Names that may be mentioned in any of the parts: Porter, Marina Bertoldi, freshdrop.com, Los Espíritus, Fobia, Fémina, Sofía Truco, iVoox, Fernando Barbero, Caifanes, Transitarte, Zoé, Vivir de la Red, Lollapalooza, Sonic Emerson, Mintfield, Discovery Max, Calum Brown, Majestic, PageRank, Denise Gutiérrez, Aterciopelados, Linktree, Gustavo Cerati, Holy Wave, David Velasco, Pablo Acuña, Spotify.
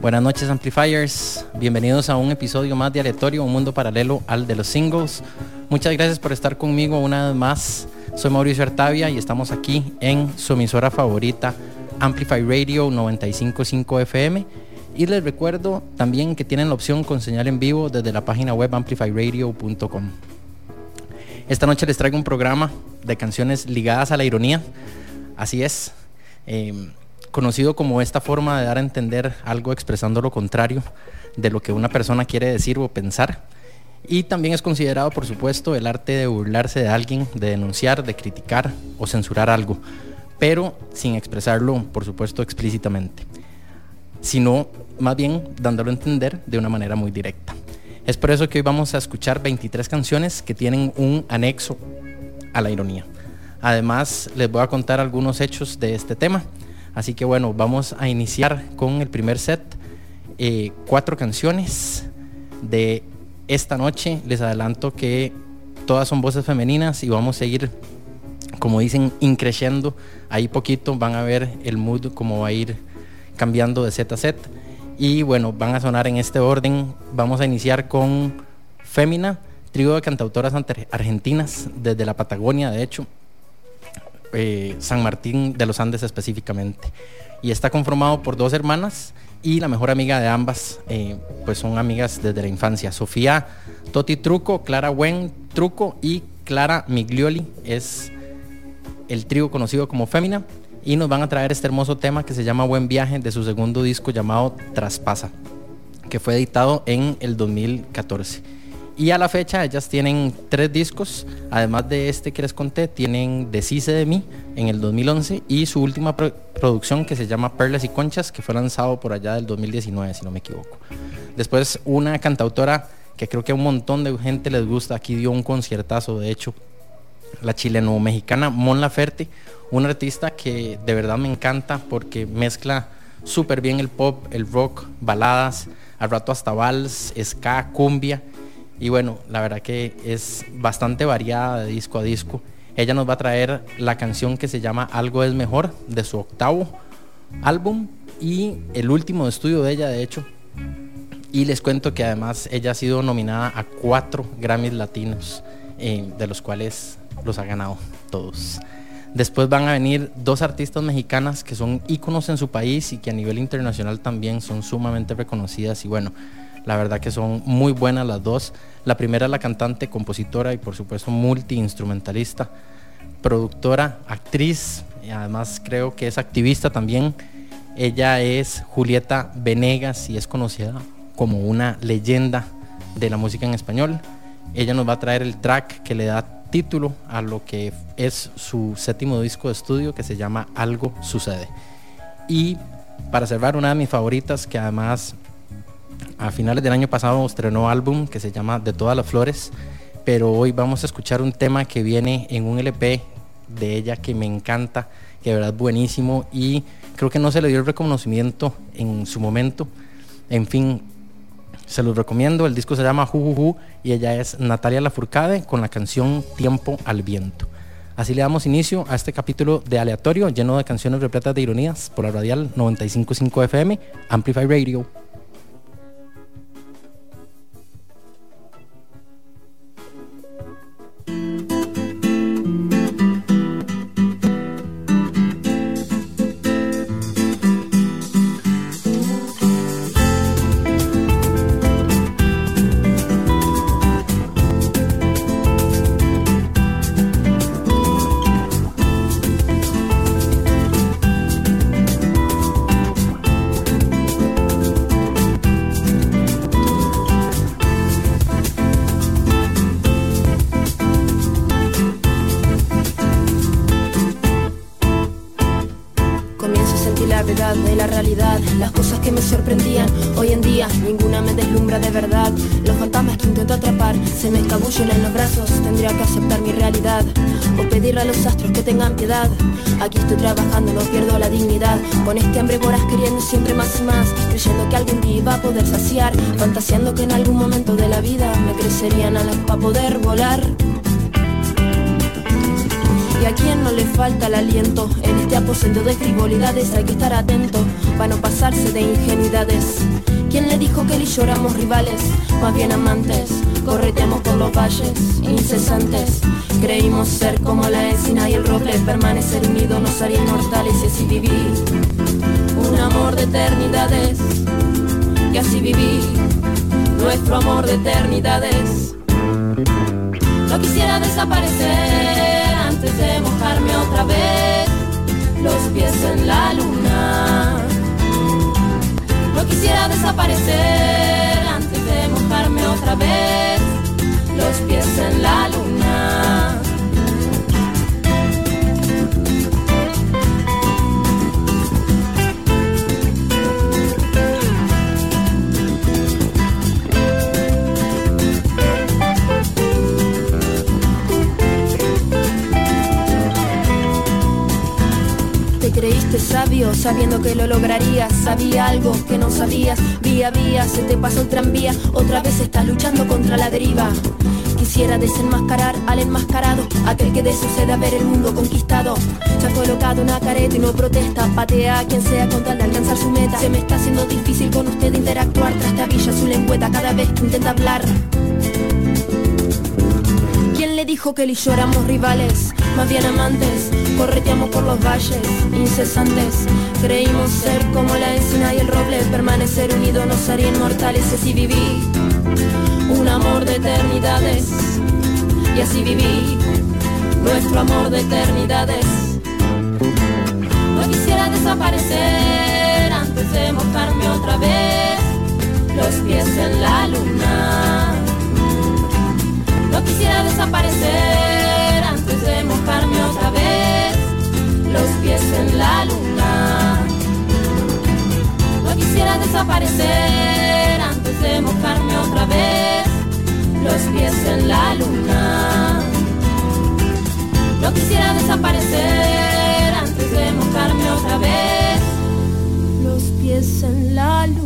Buenas noches, Amplifiers. Bienvenidos a un episodio más de Aleatorio, un mundo paralelo al de los singles. Muchas gracias por estar conmigo una vez más. Soy Mauricio Artavia y estamos aquí en su emisora favorita, Amplify Radio 95.5 FM. Y les recuerdo también que tienen la opción con señal en vivo desde la página web amplifyradio.com. Esta noche les traigo un programa de canciones ligadas a la ironía. Así es. Conocido como esta forma de dar a entender algo expresando lo contrario de lo que una persona quiere decir o pensar, y también es considerado, por supuesto, el arte de burlarse de alguien, de denunciar, de criticar o censurar algo, pero sin expresarlo, por supuesto, explícitamente, sino más bien dándolo a entender de una manera muy directa. Es por eso que hoy vamos a escuchar 23 canciones que tienen un anexo a la ironía. Además, les voy a contar algunos hechos de este tema. Así que bueno, vamos a iniciar con el primer set, 4 canciones de esta noche. Les adelanto que todas son voces femeninas y vamos a seguir, como dicen, increciendo ahí poquito. Van a ver el mood como va a ir cambiando de set a set. Y bueno, van a sonar en este orden. Vamos a iniciar con Fémina, trío de cantautoras argentinas desde la Patagonia, de hecho. San Martín de los Andes específicamente, y está conformado por 2 hermanas y la mejor amiga de ambas, pues son amigas desde la infancia. Sofía Toti Truco, Clara Güen Truco y Clara Miglioli es el trío conocido como Fémina, y nos van a traer este hermoso tema que se llama Buen Viaje, de su segundo disco llamado Traspasa, que fue editado en el 2014. Y a la fecha ellas tienen 3 discos, además de este que les conté, tienen Deshice de mí en el 2011 y su última producción que se llama Perlas y Conchas, que fue lanzado por allá del 2019, si no me equivoco. Después, una cantautora que creo que a un montón de gente les gusta, aquí dio un conciertazo, de hecho, la chileno-mexicana Mon Laferte, una artista que de verdad me encanta porque mezcla súper bien el pop, el rock, baladas, al rato hasta vals, ska, cumbia. Y bueno, la verdad que es bastante variada de disco a disco. Ella nos va a traer la canción que se llama Algo es Mejor, de su 8º álbum y el último de estudio de ella, de hecho. Y les cuento que además ella ha sido nominada a 4 Grammys latinos, de los cuales los ha ganado todos. Después van a venir 2 artistas mexicanas que son íconos en su país y que a nivel internacional también son sumamente reconocidas. Y bueno, la verdad que son muy buenas las 2. La primera es la cantante, compositora y por supuesto multiinstrumentalista, productora, actriz, y además creo que es activista también. Ella es Julieta Venegas y es conocida como una leyenda de la música en español. Ella nos va a traer el track que le da título a lo que es su 7º disco de estudio, que se llama Algo Sucede. Y para cerrar, una de mis favoritas, que además a finales del año pasado estrenó álbum, que se llama De Todas las Flores, pero hoy vamos a escuchar un tema que viene en un LP de ella que me encanta, que de verdad es buenísimo y creo que no se le dio el reconocimiento en su momento. En fin, se los recomiendo. El disco se llama Jujuju y ella es Natalia Lafourcade con la canción Tiempo al Viento. Así le damos inicio a este capítulo de Aleatorio, lleno de canciones repletas de ironías, por la radial 95.5 FM, Amplify Radio. gravedad de la realidad. Las cosas que me sorprendían, hoy en día ninguna me deslumbra de verdad. Los fantasmas que intento atrapar se me escabullen en los brazos. Tendría que aceptar mi realidad o pedirle a los astros que tengan piedad. Aquí estoy trabajando, no pierdo la dignidad. Con este hambre voraz queriendo siempre más y más, creyendo que algún día iba a poder saciar, fantaseando que en algún momento de la vida me crecerían alas para poder volar. Y a quien no le falta el aliento, en este aposento de frivolidades hay que estar atento, para no pasarse de ingenuidades. ¿Quién le dijo que él y yo éramos rivales? Más bien amantes, correteamos por los valles incesantes. Creímos ser como la encina y el roble, permanecer unidos nos haría inmortales y así viví un amor de eternidades. Y así viví nuestro amor de eternidades. No quisiera desaparecer antes de mojarme otra vez los pies en la luna. No quisiera desaparecer antes de mojarme otra vez los pies en la luna. Creíste sabio, sabiendo que lo lograrías. Sabía algo que no sabías. Vía, vía, se te pasó el tranvía. Otra vez estás luchando contra la deriva. Quisiera desenmascarar al enmascarado, aquel que desucede a ver el mundo conquistado. Se ha colocado una careta y no protesta. Patea a quien sea con tal de alcanzar su meta. Se me está haciendo difícil con usted interactuar. Trastabilla su lengüeta cada vez que intenta hablar. ¿Quién le dijo que él y yo éramos rivales? Más bien amantes, correteamos por los valles incesantes. Creímos ser como la encina y el roble, permanecer unidos nos haría inmortales. Y así viví un amor de eternidades. Y así viví nuestro amor de eternidades. No quisiera desaparecer antes de mojarme otra vez los pies en la luna. No quisiera desaparecer de mojarme otra vez los pies en la luna. No quisiera desaparecer antes de mojarme otra vez los pies en la luna. No quisiera desaparecer antes de mojarme otra vez los pies en la luna.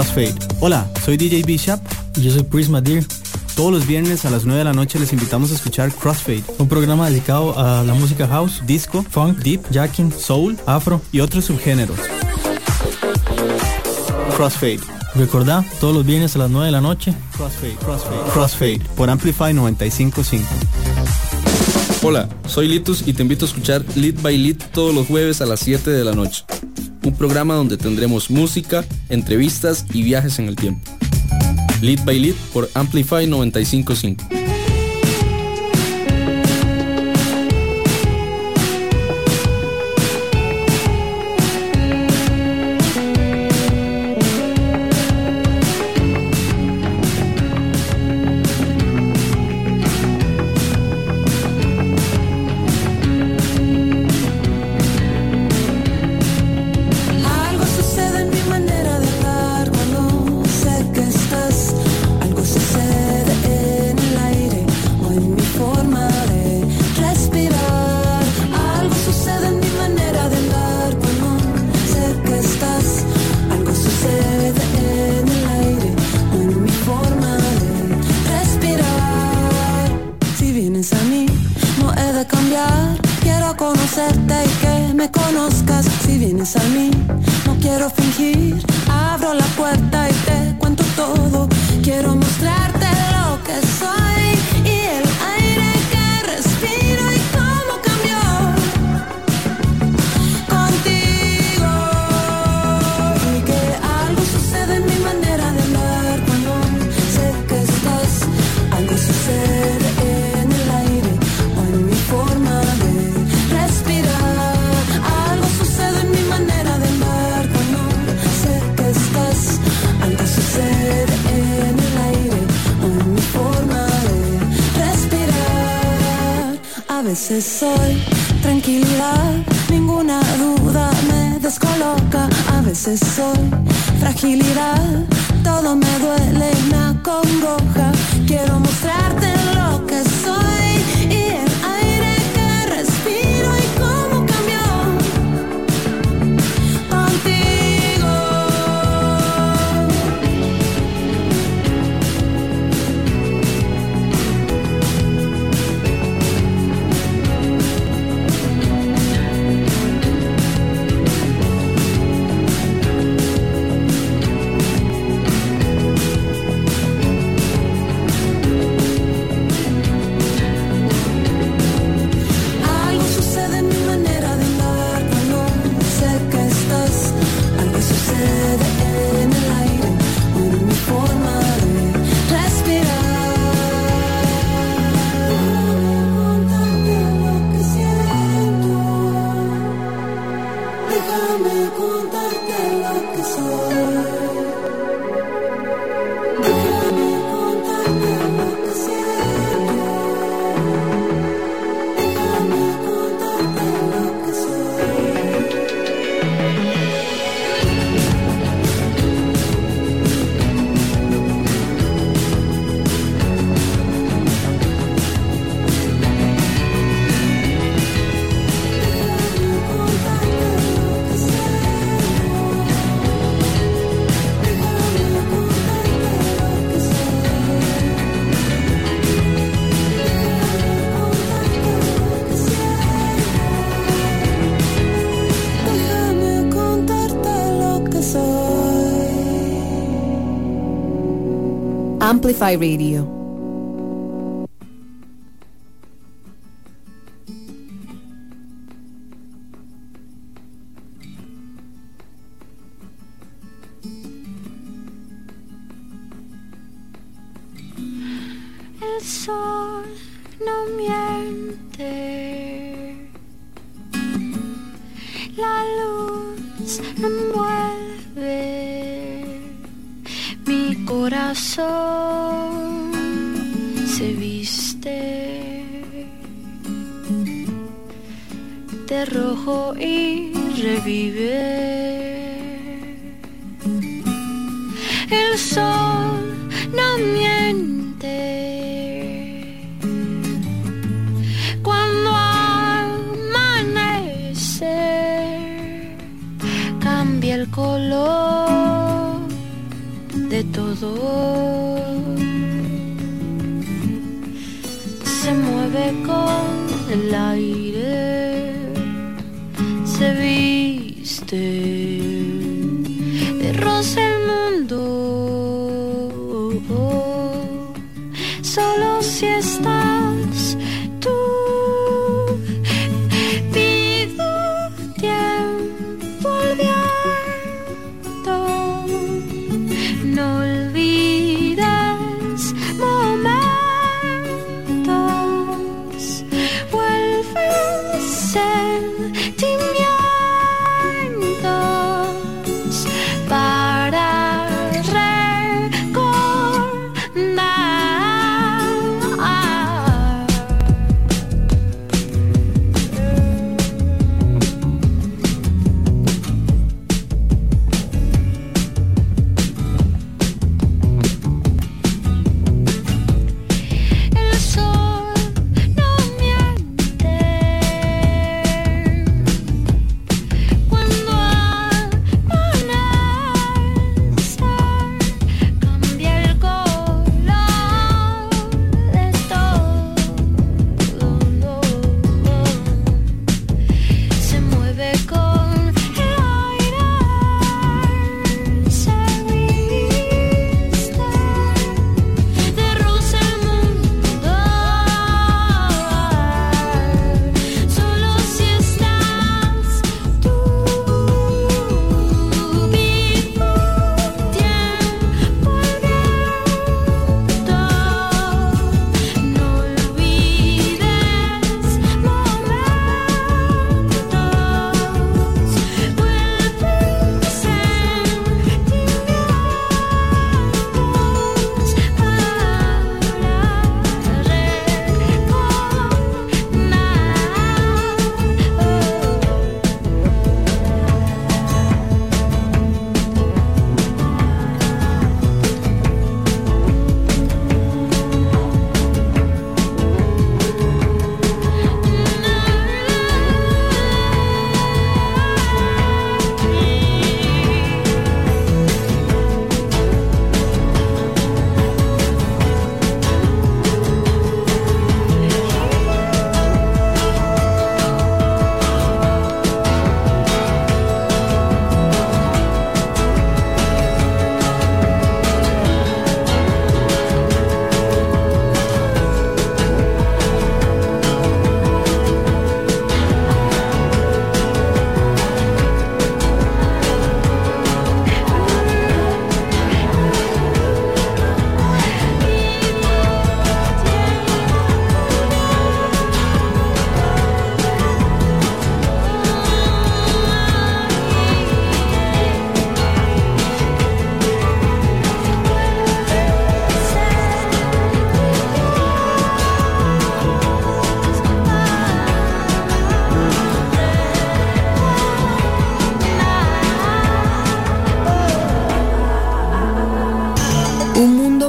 Crossfade. Hola, soy DJ Bishop. Y yo soy Prisma Deer. Todos los viernes a las 9 de la noche les invitamos a escuchar Crossfade, un programa dedicado a la música house, disco, funk, deep, jacking, soul, afro y otros subgéneros. Crossfade. Recordá, todos los viernes a las 9 de la noche. Crossfade, Crossfade, Crossfade por Amplify 95.5. Hola, soy Litus y te invito a escuchar Lit by Lit todos los jueves a las 7 de la noche. Un programa donde tendremos música, entrevistas y viajes en el tiempo. Lit by Lit por Amplify 95.5. Soy tranquilidad, ninguna duda me descoloca. A veces soy fragilidad, todo me duele y me acongoja. Quiero mostrarte lo que soy y el aire que respiro y cómo cambió Amplify Radio. El sol no miente, la luz envuelve mi corazón. Rojo y revive. El sol no miente. Cuando amanece, cambia el color de todo se mueve con el aire, se viste de rosa el mundo, solo si estás tú.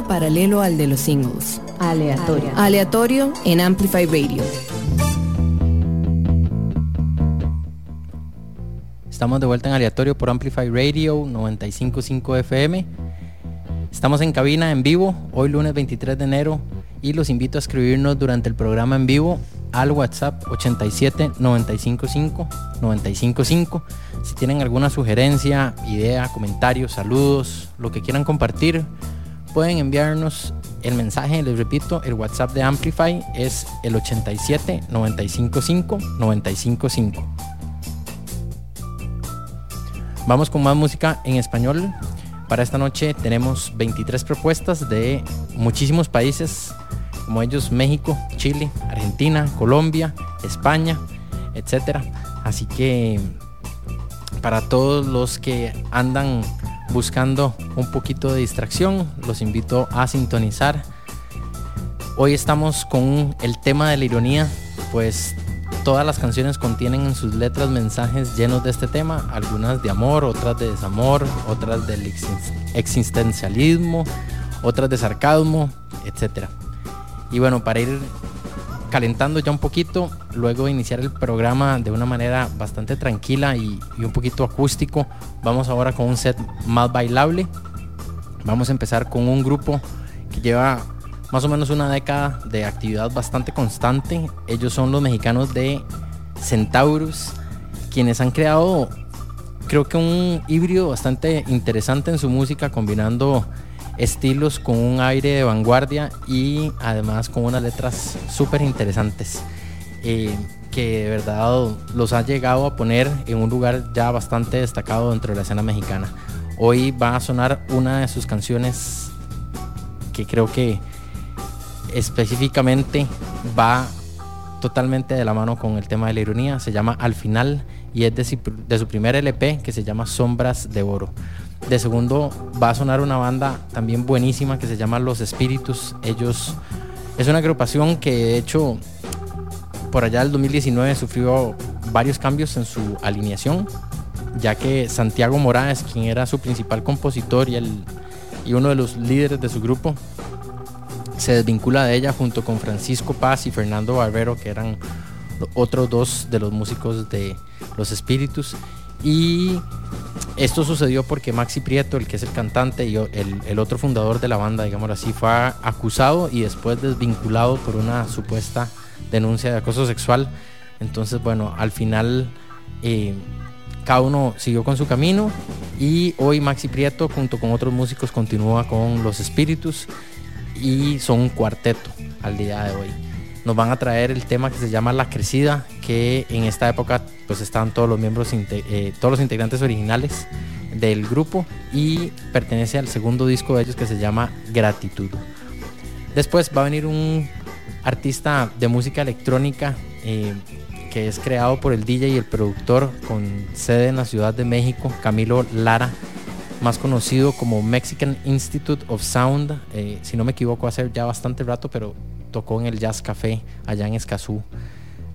Paralelo al de los singles. Aleatorio en Amplify Radio. Estamos de vuelta en Aleatorio por Amplify Radio 95.5 FM. Estamos en cabina en vivo hoy lunes 23 de enero y los invito a escribirnos durante el programa en vivo al WhatsApp 87 955 955. Si tienen alguna sugerencia, idea, comentarios, saludos, lo que quieran compartir, pueden enviarnos el mensaje. Les repito, el WhatsApp de Amplify es el 87 955 955. Vamos con más música en español. Para esta noche tenemos 23 propuestas de muchísimos países, como ellos México, Chile, Argentina, Colombia, España, etcétera. Así que para todos los que andan buscando un poquito de distracción, los invito a sintonizar. Hoy estamos con el tema de la ironía, pues todas las canciones contienen en sus letras mensajes llenos de este tema, algunas de amor, otras de desamor, otras del existencialismo, otras de sarcasmo, etc. Y bueno, para ir calentando ya un poquito, luego de iniciar el programa de una manera bastante tranquila y un poquito acústico, vamos ahora con un set más bailable. Vamos a empezar con un grupo que lleva más o menos una década de actividad bastante constante. Ellos son los mexicanos de Centaurus, quienes han creado, creo que un híbrido bastante interesante en su música, combinando estilos con un aire de vanguardia y además con unas letras súper interesantes, que de verdad los ha llegado a poner en un lugar ya bastante destacado dentro de la escena mexicana. Hoy va a sonar una de sus canciones que creo que específicamente va totalmente de la mano con el tema de la ironía. Se llama Al Final y es de su primer LP, que se llama Sombras de Oro. De segundo va a sonar una banda también buenísima que se llama Los Espíritus. Ellos es una agrupación que de hecho por allá del 2019 sufrió varios cambios en su alineación, ya que Santiago Morales, quien era su principal compositor y uno de los líderes de su grupo, se desvincula de ella junto con Francisco Paz y Fernando Barbero, que eran otros dos de los músicos de Los Espíritus. Y esto sucedió porque Maxi Prieto, el que es el cantante y el otro fundador de la banda, digámoslo así, fue acusado y después desvinculado por una supuesta denuncia de acoso sexual. Entonces, bueno, al final cada uno siguió con su camino y hoy Maxi Prieto junto con otros músicos continúa con Los Espíritus y son un cuarteto al día de hoy. Nos van a traer el tema que se llama La Crecida, que en esta época pues están todos los miembros, todos los integrantes originales del grupo, y pertenece al segundo disco de ellos que se llama Gratitud. Después va a venir un artista de música electrónica que es creado por el DJ y el productor con sede en la Ciudad de México, Camilo Lara, más conocido como Mexican Institute of Sound. Si no me equivoco, hace ya bastante rato, pero tocó en el Jazz Café allá en Escazú.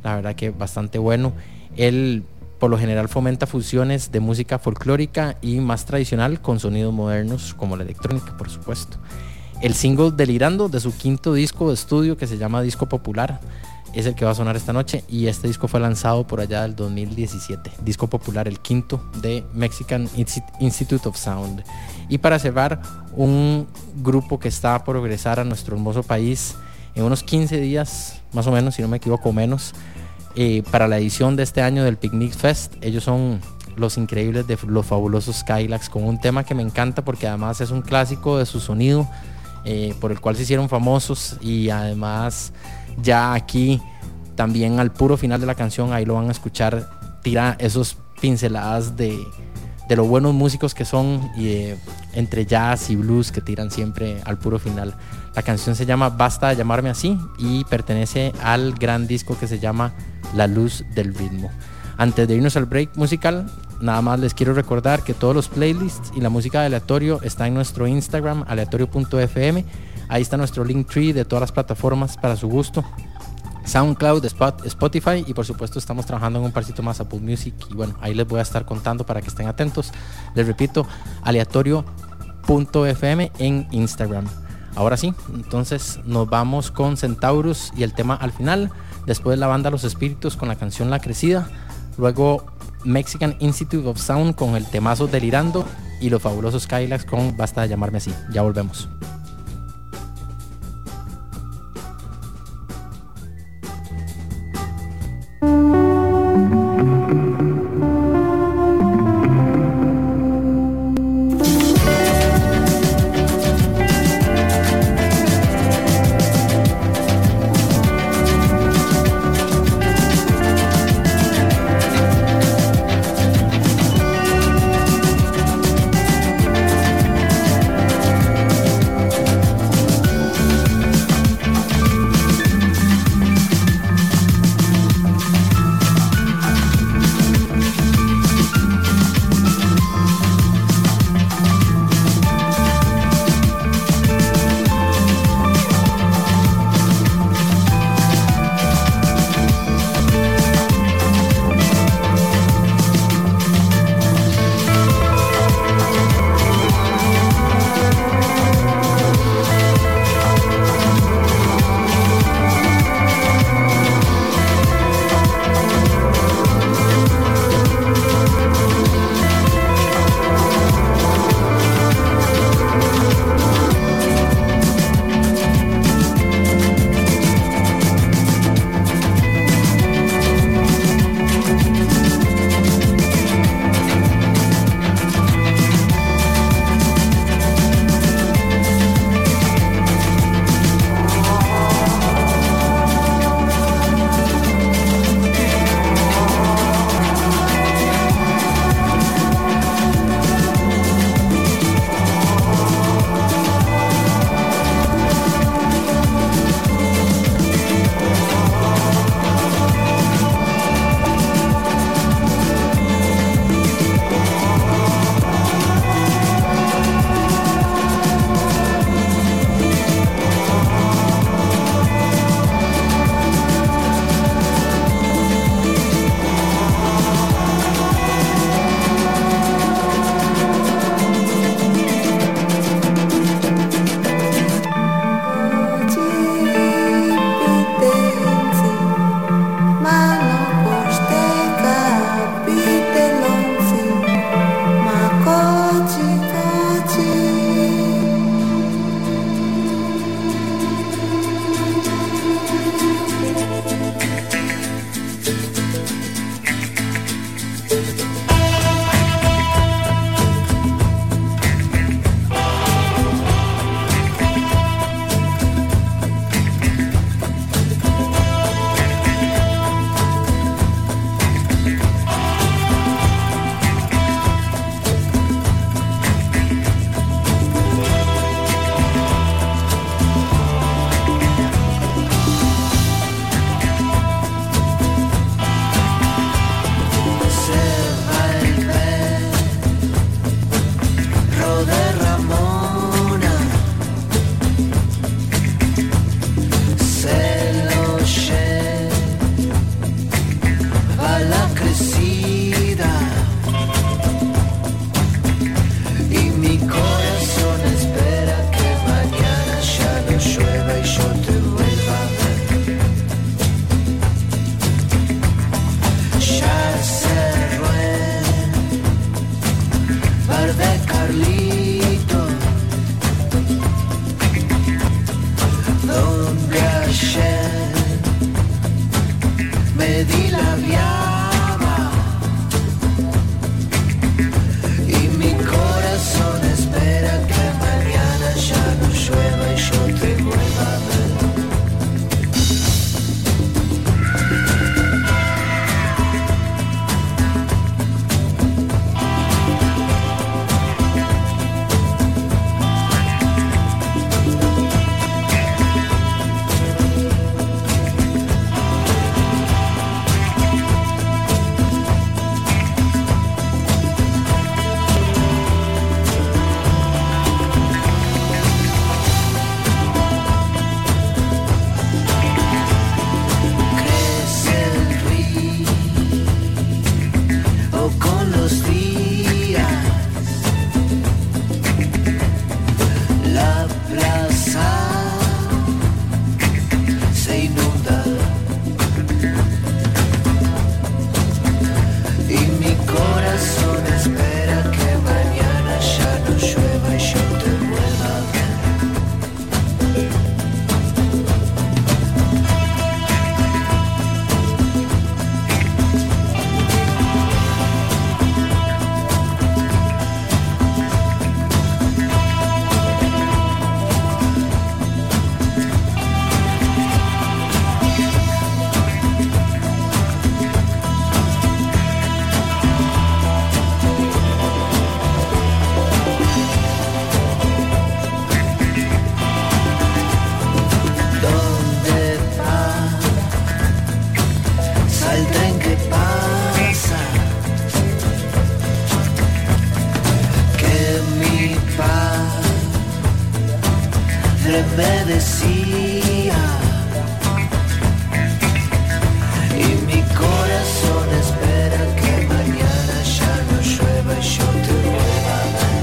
La verdad que bastante bueno. Él por lo general fomenta fusiones de música folclórica y más tradicional con sonidos modernos como la electrónica, por supuesto. El single Delirando, de su quinto disco de estudio que se llama Disco Popular, es el que va a sonar esta noche, y este disco fue lanzado por allá del 2017. Disco Popular, el quinto de Mexican Institute of Sound. Y para cerrar, un grupo que está por regresar a nuestro hermoso país en unos 15 días, más o menos, si no me equivoco, menos, para la edición de este año del Picnic Fest. Ellos son los increíbles de los fabulosos Skylax, con un tema que me encanta porque además es un clásico de su sonido, por el cual se hicieron famosos, y además ya aquí también al puro final de la canción, ahí lo van a escuchar, tira esos pinceladas de los buenos músicos que son, y entre jazz y blues que tiran siempre al puro final. La canción se llama Basta de Llamarme Así y pertenece al gran disco que se llama La Luz del Ritmo. Antes de irnos al break musical, nada más les quiero recordar que todos los playlists y la música de Aleatorio está en nuestro Instagram, aleatorio.fm. Ahí está nuestro Linktree de todas las plataformas para su gusto: SoundCloud, Spotify, y por supuesto estamos trabajando en un parcito más, Apple Music, y bueno, ahí les voy a estar contando para que estén atentos. Les repito, aleatorio.fm en Instagram. Ahora sí, entonces nos vamos con Centaurus y el tema Al Final, después la banda Los Espíritus con la canción La Crecida, luego Mexican Institute of Sound con el temazo Delirando y los fabulosos Skylax con Basta de Llamarme Así. Ya volvemos. siempre me decía, y mi corazón espera que mañana ya no llueva y yo te vuelva a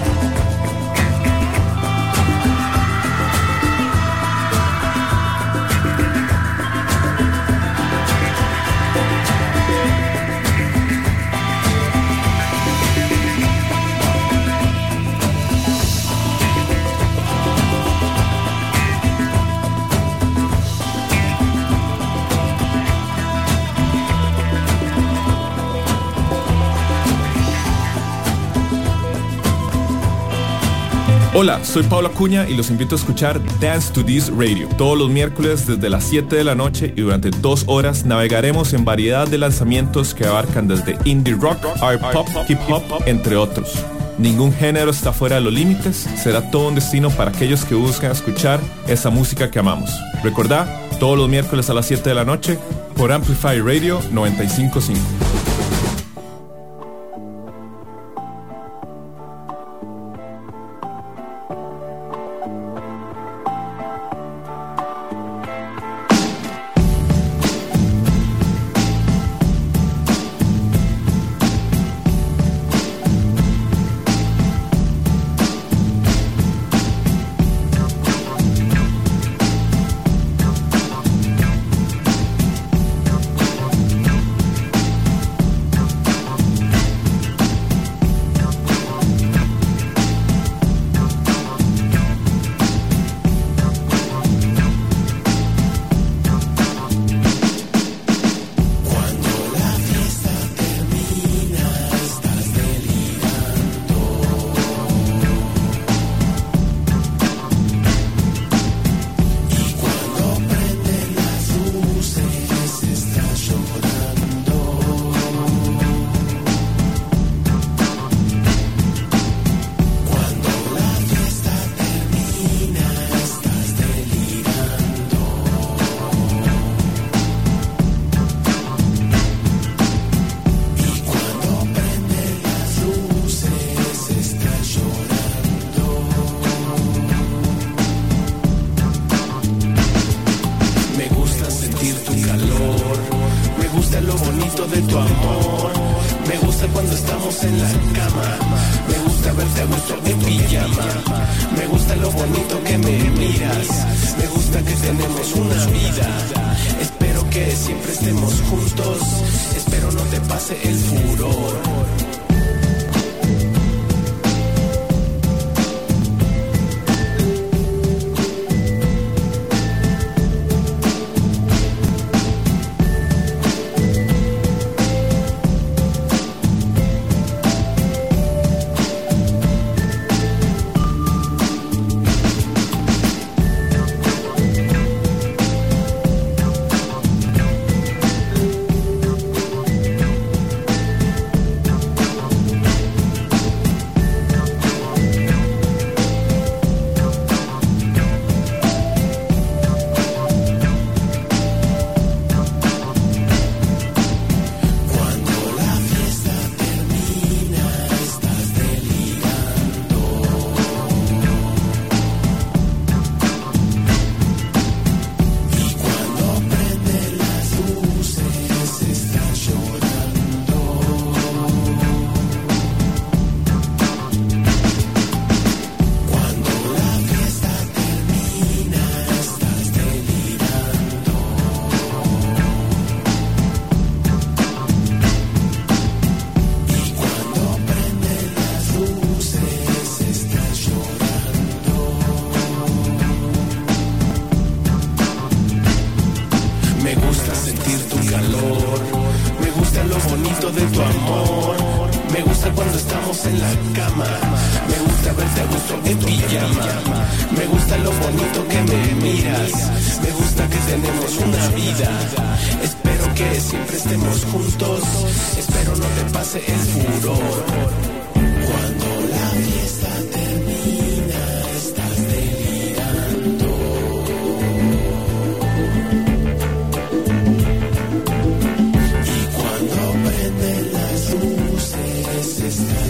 Hola, soy Pablo Acuña y los invito a escuchar Dance to This Radio. Todos los miércoles desde las 7 de la noche y durante 2 horas navegaremos en variedad de lanzamientos que abarcan desde indie rock, art pop, hip hop, entre otros. Ningún género está fuera de los límites, será todo un destino para aquellos que buscan escuchar esa música que amamos. Recordá, todos los miércoles a las 7 de la noche por Amplify Radio 95.5.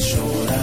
Llorando.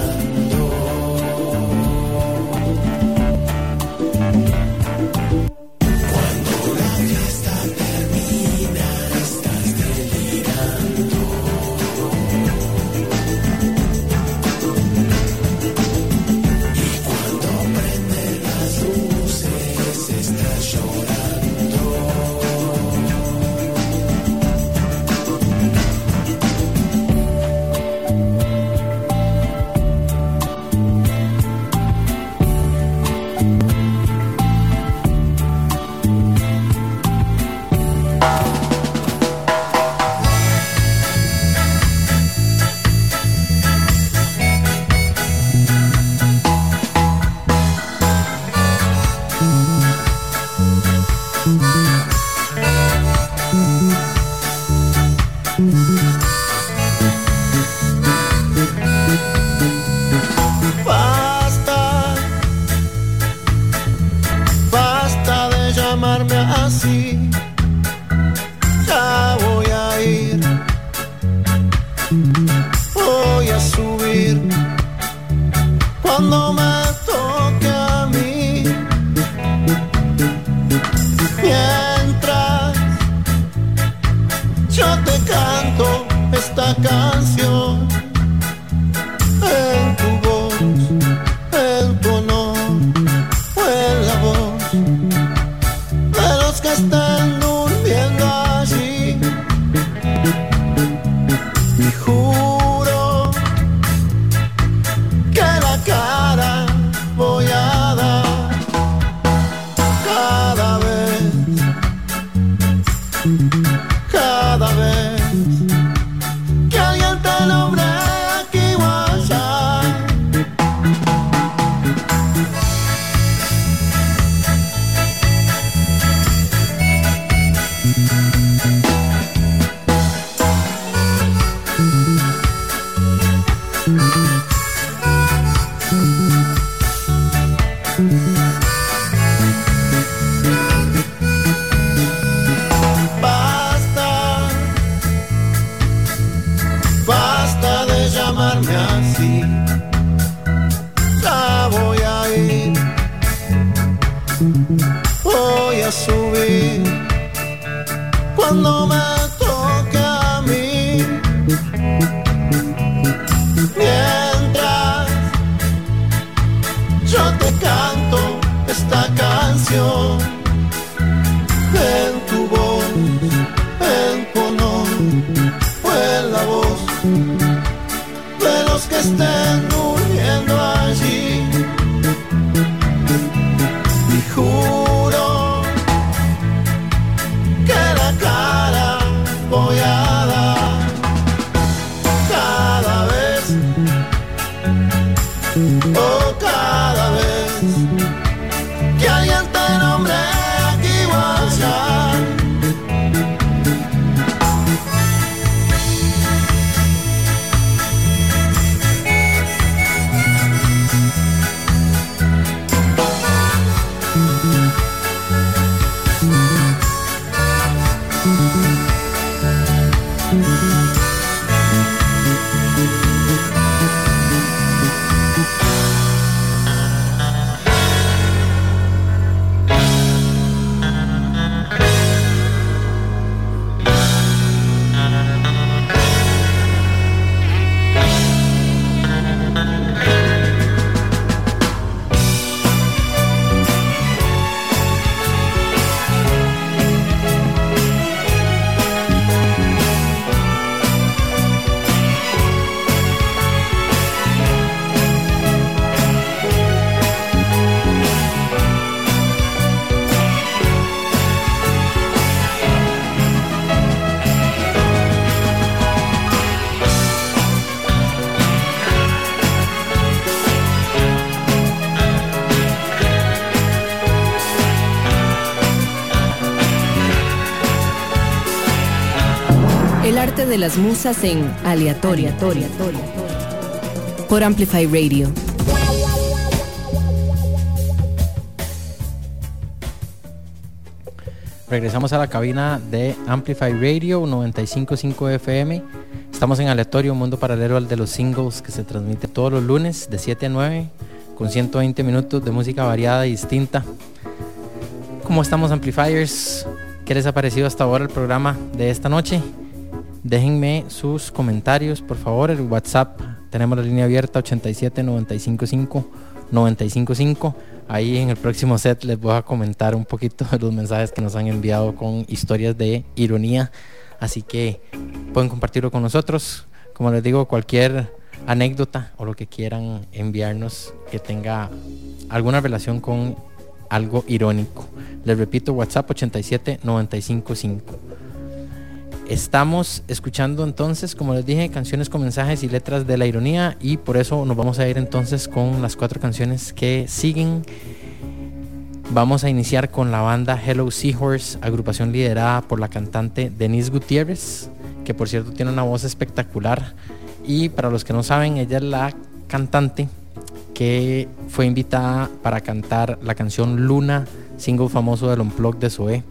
cuando me toca a mí. Mientras yo te canto esta canción, en tu voz, en tu honor, o en la voz de los que están durmiendo allí. Y juro que la cara voy a dar cada vez que alguien te nombre aquí o allá. Basta de llamarme así, ya voy a ir, voy a subir cuando me toque a mí. Mientras yo te canto esta canción, en tu voz, en tu honor, o en la voz de los que estén muriendo allí. Y juro que la cara voy a dar cada vez, oh, cada vez que alguien te nombre aquí o allá. De las musas en Aleatoria, por Amplify Radio. Regresamos a la cabina de Amplify Radio 95.5 FM. Estamos en Aleatorio, un mundo paralelo al de los singles, que se transmite todos los lunes de 7 a 9 con 120 minutos de música variada y distinta. ¿Cómo estamos, Amplifiers? ¿Qué les ha parecido hasta ahora el programa de esta noche? Déjenme sus comentarios, por favor. El WhatsApp, tenemos la línea abierta 87 955 955. Ahí en el próximo set les voy a comentar un poquito de los mensajes que nos han enviado con historias de ironía, así que pueden compartirlo con nosotros. Como les digo, cualquier anécdota o lo que quieran enviarnos que tenga alguna relación con algo irónico. Les repito, WhatsApp 87 955. Estamos escuchando entonces, como les dije, canciones con mensajes y letras de la ironía, y por eso nos vamos a ir entonces con las 4 canciones que siguen. Vamos a iniciar con la banda Hello Seahorse, agrupación liderada por la cantante Denise Gutiérrez, que por cierto tiene una voz espectacular, y para los que no saben, ella es la cantante que fue invitada para cantar la canción Luna, single famoso del Unplugged de Zoé,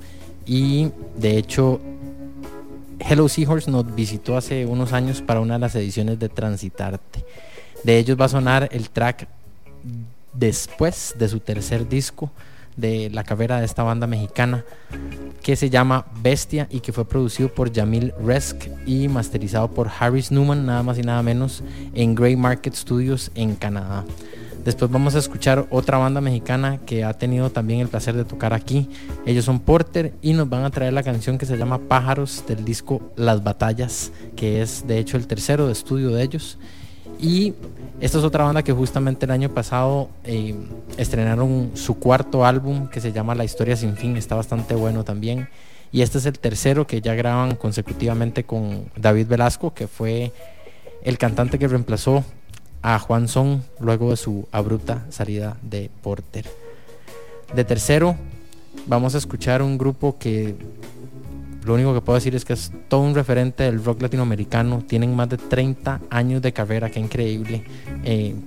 y de hecho Hello Seahorse nos visitó hace unos años para una de las ediciones de Transitarte. De ellos va a sonar el track después de su tercer disco de la carrera de esta banda mexicana que se llama Bestia y que fue producido por Yamil Resk y masterizado por Harris Newman, nada más y nada menos, en Grey Market Studios en Canadá. Después vamos a escuchar otra banda mexicana que ha tenido también el placer de tocar aquí. Ellos son Porter y nos van a traer la canción que se llama Pájaros del disco Las Batallas, que es de hecho el tercero de estudio de ellos. Y esta es otra banda que justamente el año pasado estrenaron su cuarto álbum que se llama La Historia Sin Fin, está bastante bueno también. Y este es el tercero que ya graban consecutivamente con David Velasco, que fue el cantante que reemplazó a Juan Son luego de su abrupta salida de Porter. De tercero vamos a escuchar un grupo que lo único que puedo decir es que es todo un referente del rock latinoamericano. Tienen más de 30 años de carrera, que increíble.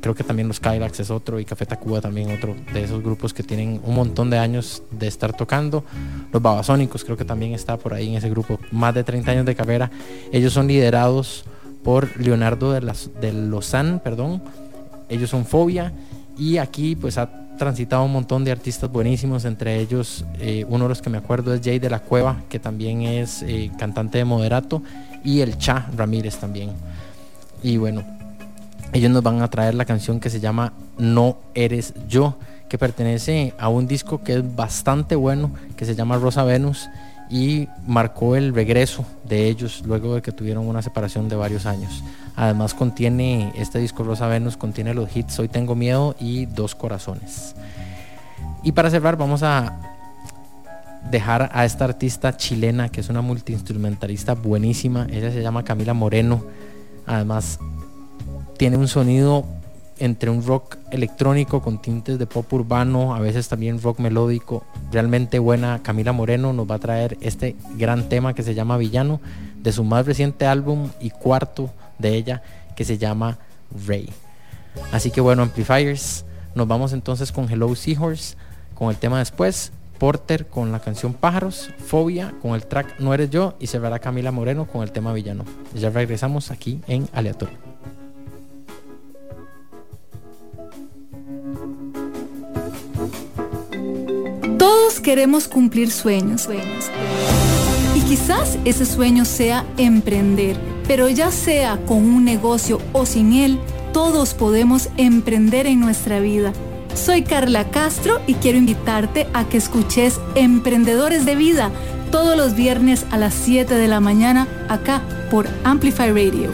Creo que también los Skylax es otro, y Café Tacuba también otro de esos grupos que tienen un montón de años de estar tocando. Los Babasónicos creo que también está por ahí en ese grupo, más de 30 años de carrera. Ellos son liderados por Leonardo de Lozán, perdón. Ellos son Fobia, y aquí pues ha transitado un montón de artistas buenísimos, entre ellos uno de los que me acuerdo es Jay de la Cueva, que también es cantante de Moderato, y el Cha Ramírez también. Y bueno, ellos nos van a traer la canción que se llama No Eres Yo, que pertenece a un disco que es bastante bueno, que se llama Rosa Venus, y marcó el regreso de ellos luego de que tuvieron una separación de varios años. Además contiene, este disco Rosa Venus contiene los hits Hoy Tengo Miedo y Dos Corazones. Y para cerrar vamos a dejar a esta artista chilena que es una multiinstrumentalista buenísima. Ella se llama Camila Moreno. Además tiene un sonido entre un rock electrónico con tintes de pop urbano, a veces también rock melódico. Realmente buena Camila Moreno nos va a traer este gran tema que se llama Villano, de su más reciente álbum y cuarto de ella, que se llama Rey. Así que bueno, Amplifiers, nos vamos entonces con Hello Seahorse con el tema Después, Porter con la canción Pájaros, Fobia con el track No Eres Yo, y cerrará Camila Moreno con el tema Villano. Ya regresamos aquí en Aleatorio. Todos queremos cumplir sueños. Y quizás ese sueño sea emprender, pero ya sea con un negocio o sin él, todos podemos emprender en nuestra vida. Soy Carla Castro y quiero invitarte a que escuches Emprendedores de Vida todos los viernes a las 7 de la mañana acá por Amplify Radio.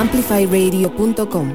amplifyradio.com.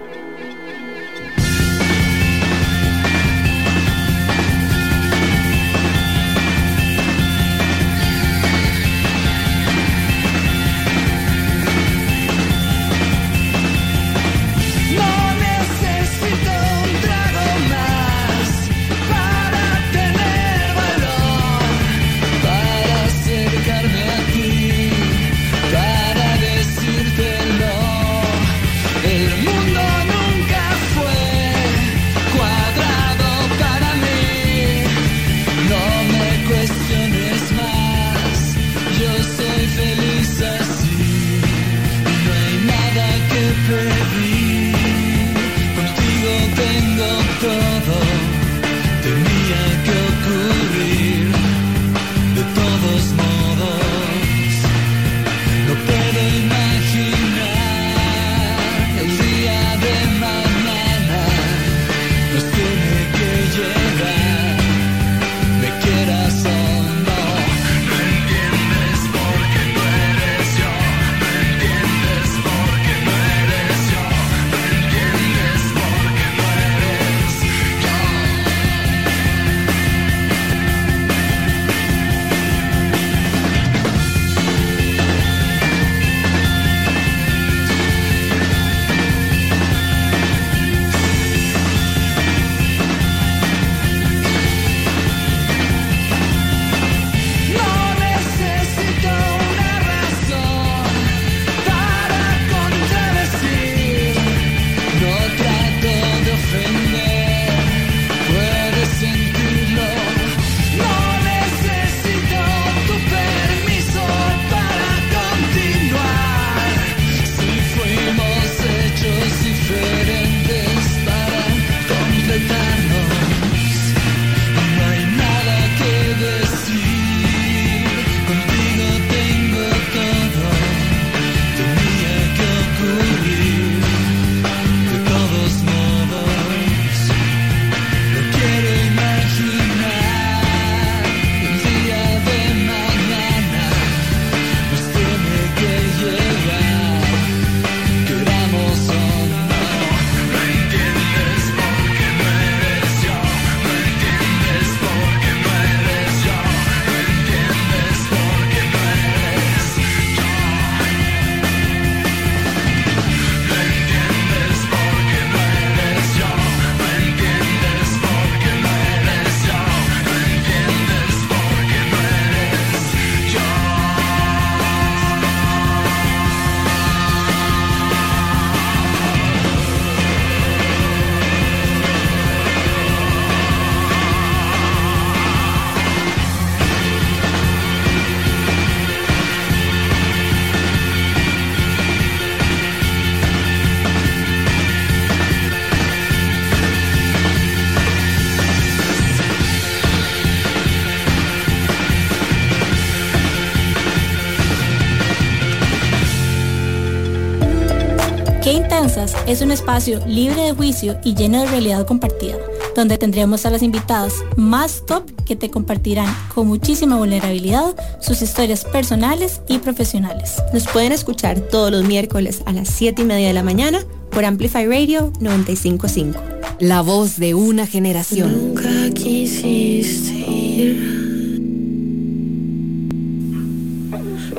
Es un espacio libre de juicio y lleno de realidad compartida, donde tendremos a las invitadas más top que te compartirán con muchísima vulnerabilidad sus historias personales y profesionales. Nos pueden escuchar todos los miércoles a las 7:30 de la mañana por Amplify Radio 95.5. La voz de una generación. Nunca quisiste ir.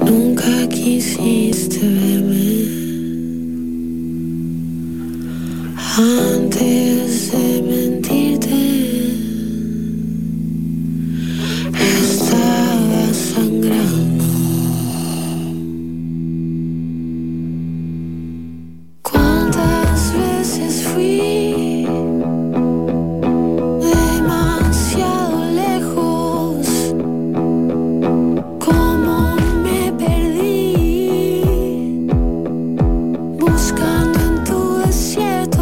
Nunca quisiste verme. Antes de mentirte, estaba sangrando. ¿Cuántas veces fui demasiado lejos? ¿Cómo me perdí buscando en tu desierto?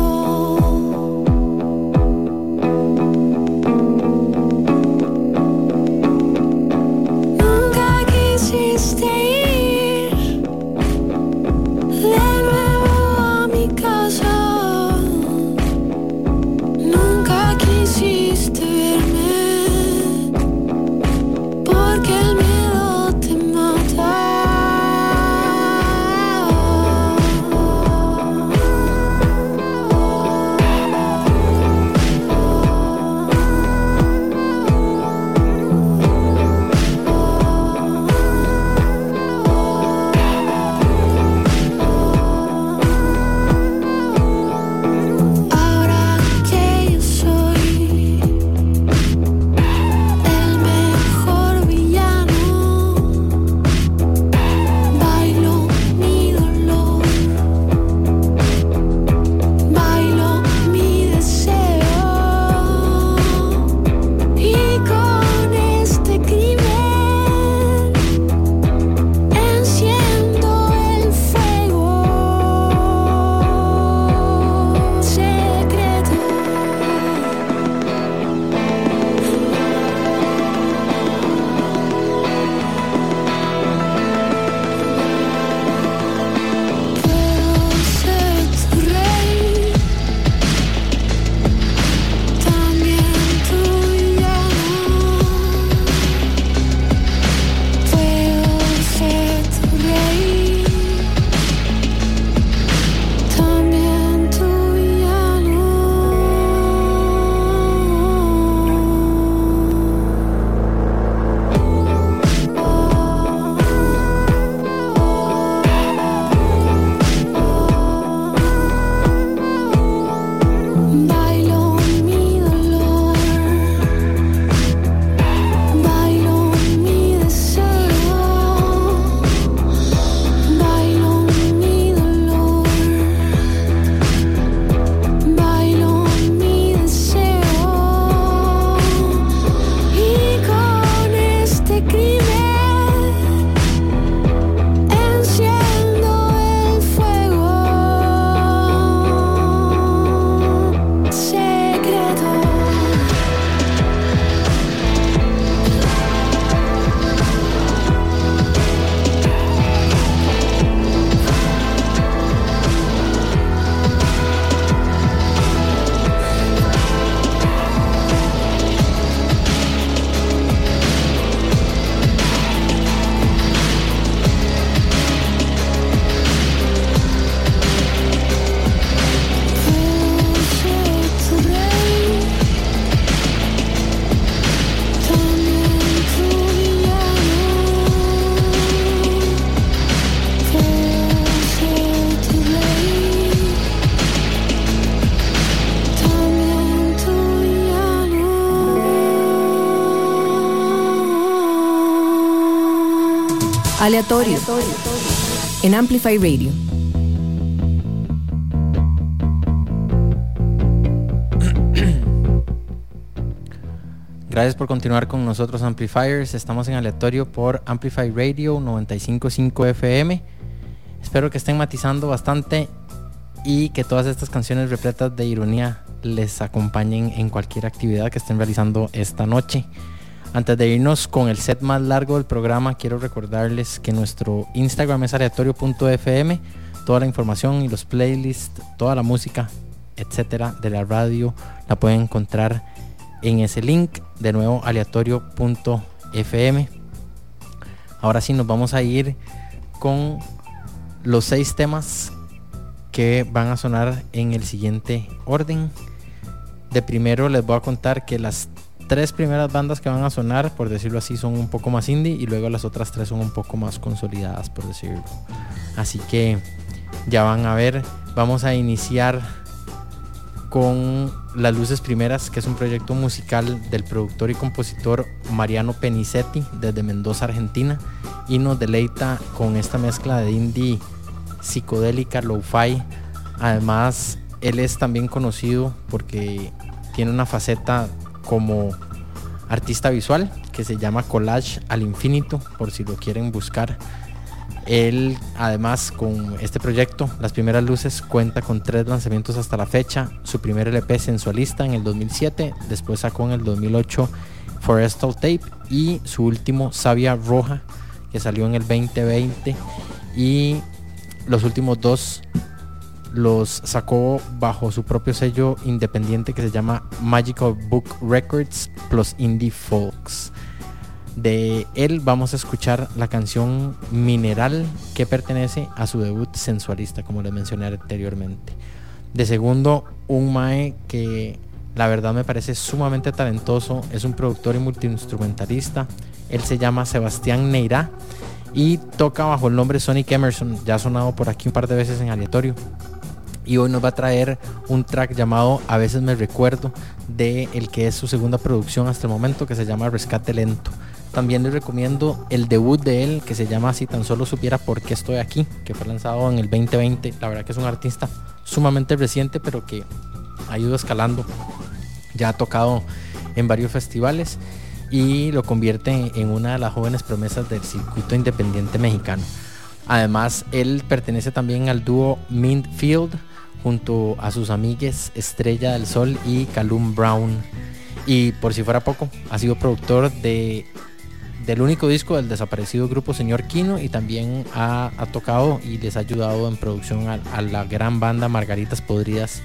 Aleatorio, en Amplify Radio. Gracias por continuar con nosotros, Amplifiers. Estamos en Aleatorio por Amplify Radio 95.5 FM. Espero que estén matizando bastante y que todas estas canciones repletas de ironía les acompañen en cualquier actividad que estén realizando esta noche. Antes de irnos con el set más largo del programa, quiero recordarles que nuestro Instagram es aleatorio.fm. Toda la información y los playlists, toda la música, etcétera, de la radio la pueden encontrar en ese link. De nuevo, aleatorio.fm. Ahora sí, nos vamos a ir con los 6 temas que van a sonar en el siguiente orden. De primero les voy a contar que las 3 primeras bandas que van a sonar, por decirlo así, son un poco más indie, y luego las otras 3 son un poco más consolidadas, por decirlo. Así que ya van a ver. Vamos a iniciar con Las Luces Primeras, que es un proyecto musical del productor y compositor Mariano Penicetti desde Mendoza, Argentina, y nos deleita con esta mezcla de indie psicodélica, lo-fi. Además, él es también conocido porque tiene una faceta como artista visual que se llama Collage al Infinito, por si lo quieren buscar. Él, además, con este proyecto, Las Primeras Luces, cuenta con 3 lanzamientos hasta la fecha. Su primer LP, Sensualista, en el 2007, después sacó en el 2008 Forestal Tape, y su último, Savia Roja, que salió en el 2020, y los últimos 2 los sacó bajo su propio sello independiente que se llama Magical Book Records plus Indie Folks. De él vamos a escuchar la canción Mineral, que pertenece a su debut Sensualista, como les mencioné anteriormente. De segundo, un mae que la verdad me parece sumamente talentoso, es un productor y multiinstrumentalista. Él se llama Sebastián Neirá y toca bajo el nombre Sonic Emerson, ya ha sonado por aquí un par de veces en Aleatorio, y hoy nos va a traer un track llamado A Veces Me Recuerdo, de el que es su segunda producción hasta el momento, que se llama Rescate Lento. También les recomiendo el debut de él, que se llama Si Tan Solo Supiera Por Qué Estoy Aquí, que fue lanzado en el 2020. La verdad que es un artista sumamente reciente, pero que ha ido escalando, ya ha tocado en varios festivales y lo convierte en una de las jóvenes promesas del circuito independiente mexicano. Además, él pertenece también al dúo Mintfield junto a sus amigues Estrella del Sol y Calum Brown. Y por si fuera poco, ha sido productor del único disco del desaparecido grupo Señor Quino, y también ha tocado y les ha ayudado en producción a la gran banda Margaritas Podridas,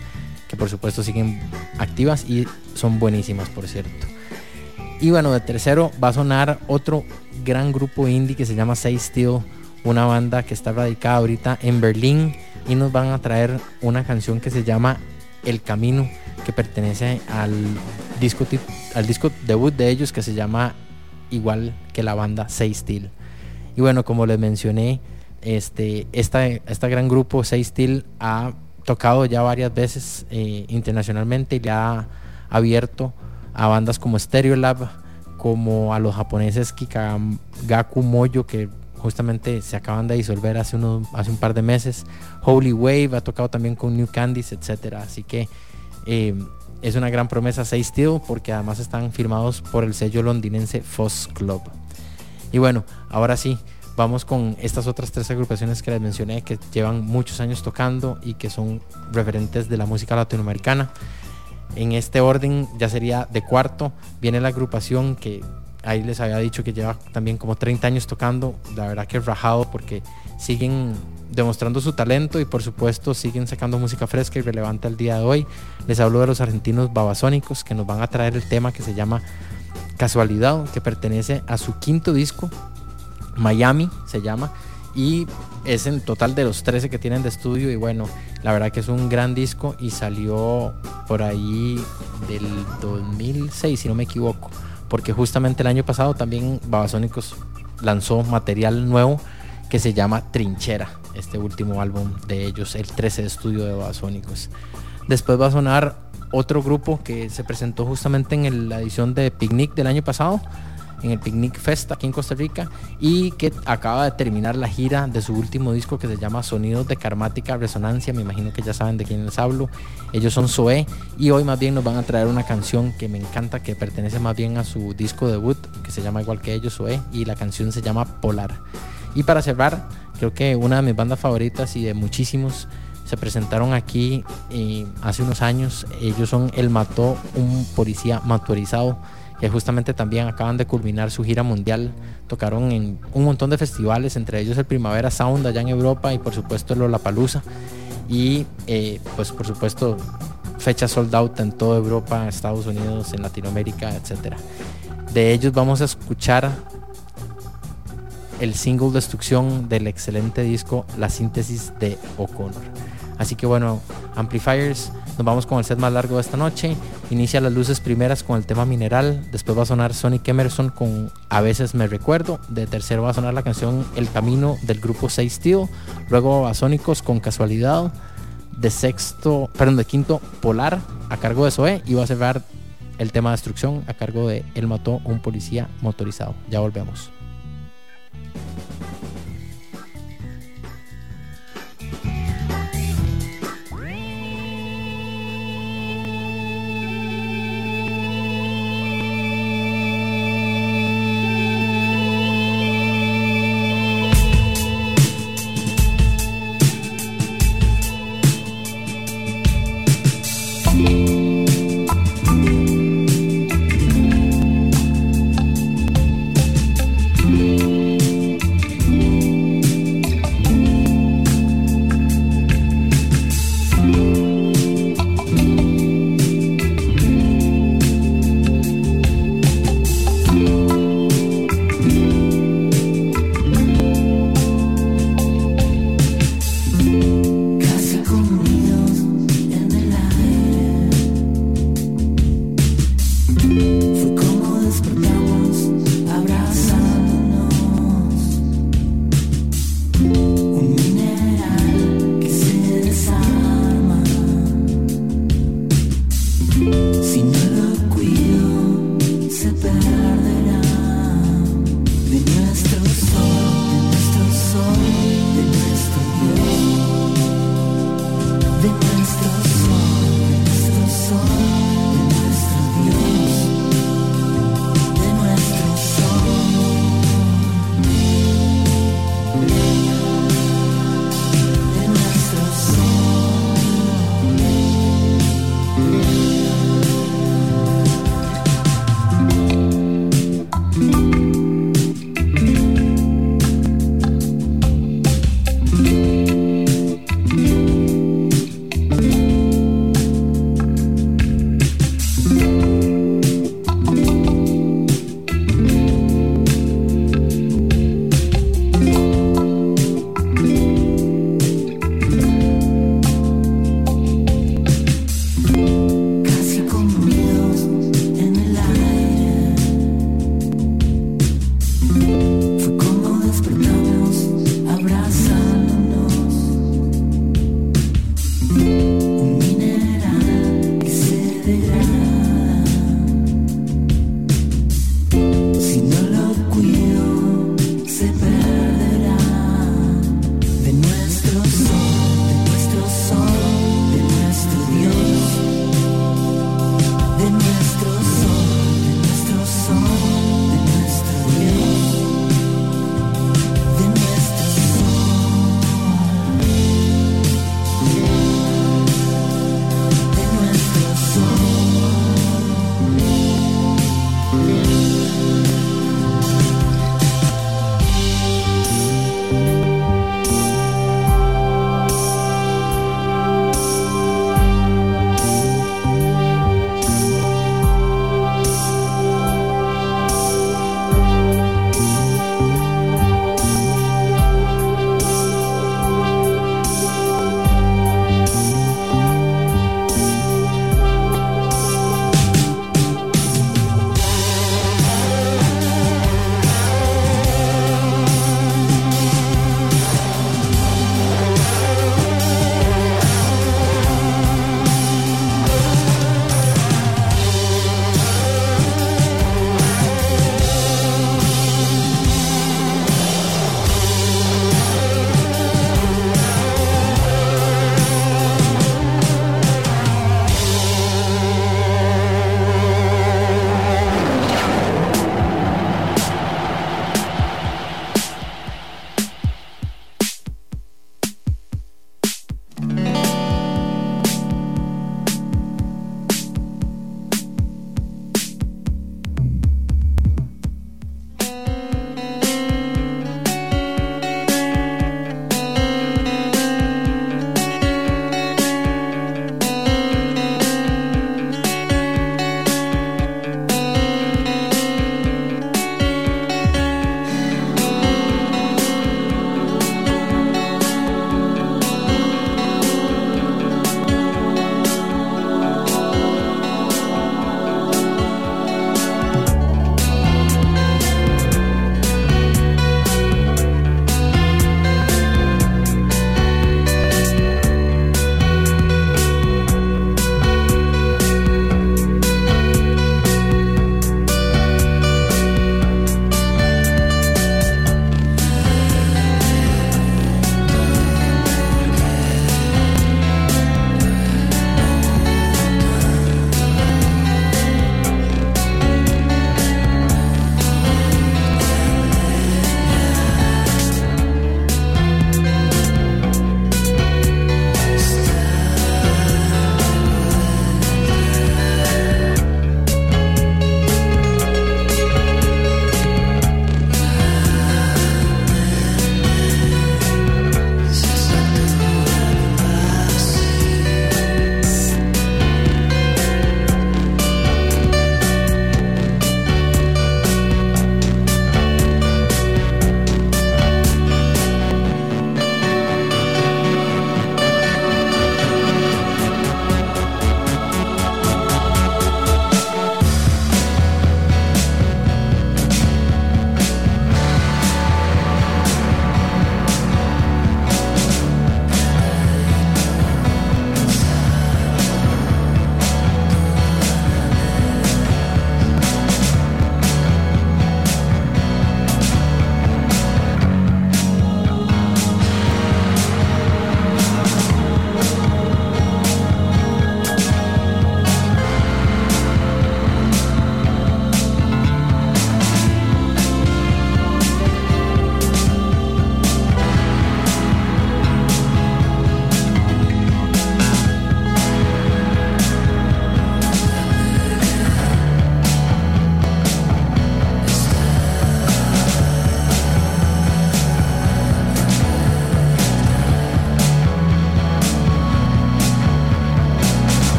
que por supuesto siguen activas y son buenísimas, por cierto. Y bueno, de tercero va a sonar otro gran grupo indie que se llama Seistil, una banda que está radicada ahorita en Berlín, y nos van a traer una canción que se llama El Camino, que pertenece al disco debut de ellos, que se llama igual que la banda, Seistil. Y bueno, como les mencioné, esta gran grupo Seistil ha tocado ya varias veces internacionalmente, y le ha abierto a bandas como Stereolab, como a los japoneses Kikagaku Moyo, que justamente se acaban de disolver hace un par de meses. Holy Wave ha tocado también con New Candies, etcétera. Así que es una gran promesa Seistil, porque además están firmados por el sello londinense Foss Club. Y bueno, ahora sí, vamos con estas otras 3 agrupaciones que les mencioné, que llevan muchos años tocando y que son referentes de la música latinoamericana. En este orden ya sería de cuarto, viene la agrupación que ahí les había dicho que lleva también como 30 años tocando. La verdad que es rajado, porque siguen demostrando su talento y por supuesto siguen sacando música fresca y relevante al día de hoy. Les hablo de los argentinos Babasónicos, que nos van a traer el tema que se llama Casualidad, que pertenece a su quinto disco, Miami se llama, y es en total de los 13 que tienen de estudio. Y bueno, la verdad que es un gran disco, y salió por ahí del 2006, si no me equivoco, porque justamente el año pasado también Babasónicos lanzó material nuevo que se llama Trinchera, este último álbum de ellos, el 13 de estudio de Babasónicos. Después va a sonar otro grupo que se presentó justamente en la edición de Picnic del año pasado, en el Picnic Fest aquí en Costa Rica, y que acaba de terminar la gira de su último disco que se llama Sonidos de Karmática Resonancia. Me imagino que ya saben de quién les hablo. Ellos son Zoé, y hoy más bien nos van a traer una canción que me encanta, que pertenece más bien a su disco debut, que se llama igual que ellos, Zoé, y la canción se llama Polar. Y para cerrar, creo que una de mis bandas favoritas y de muchísimos, se presentaron aquí hace unos años. Ellos son El Mató, un policía motorizado, que justamente también acaban de culminar su gira mundial. Tocaron en un montón de festivales, entre ellos el Primavera Sound allá en Europa y por supuesto el Lollapalooza. Y pues por supuesto fecha sold out en toda Europa, Estados Unidos, en Latinoamérica, etc. De ellos vamos a escuchar el single Destrucción del excelente disco La Síntesis de O'Connor. Así que bueno, Amplifiers, nos vamos con el set más largo de esta noche. Inicia Las Luces Primeras con el tema Mineral. Después va a sonar Sonic Emerson con A Veces Me Recuerdo. De tercero va a sonar la canción El Camino del grupo Seistil. Luego Babasónicos con Casualidad. De quinto, Polar a cargo de Zoé. Y va a cerrar el tema Destrucción a cargo de Él Mató un Policía Motorizado. Ya volvemos.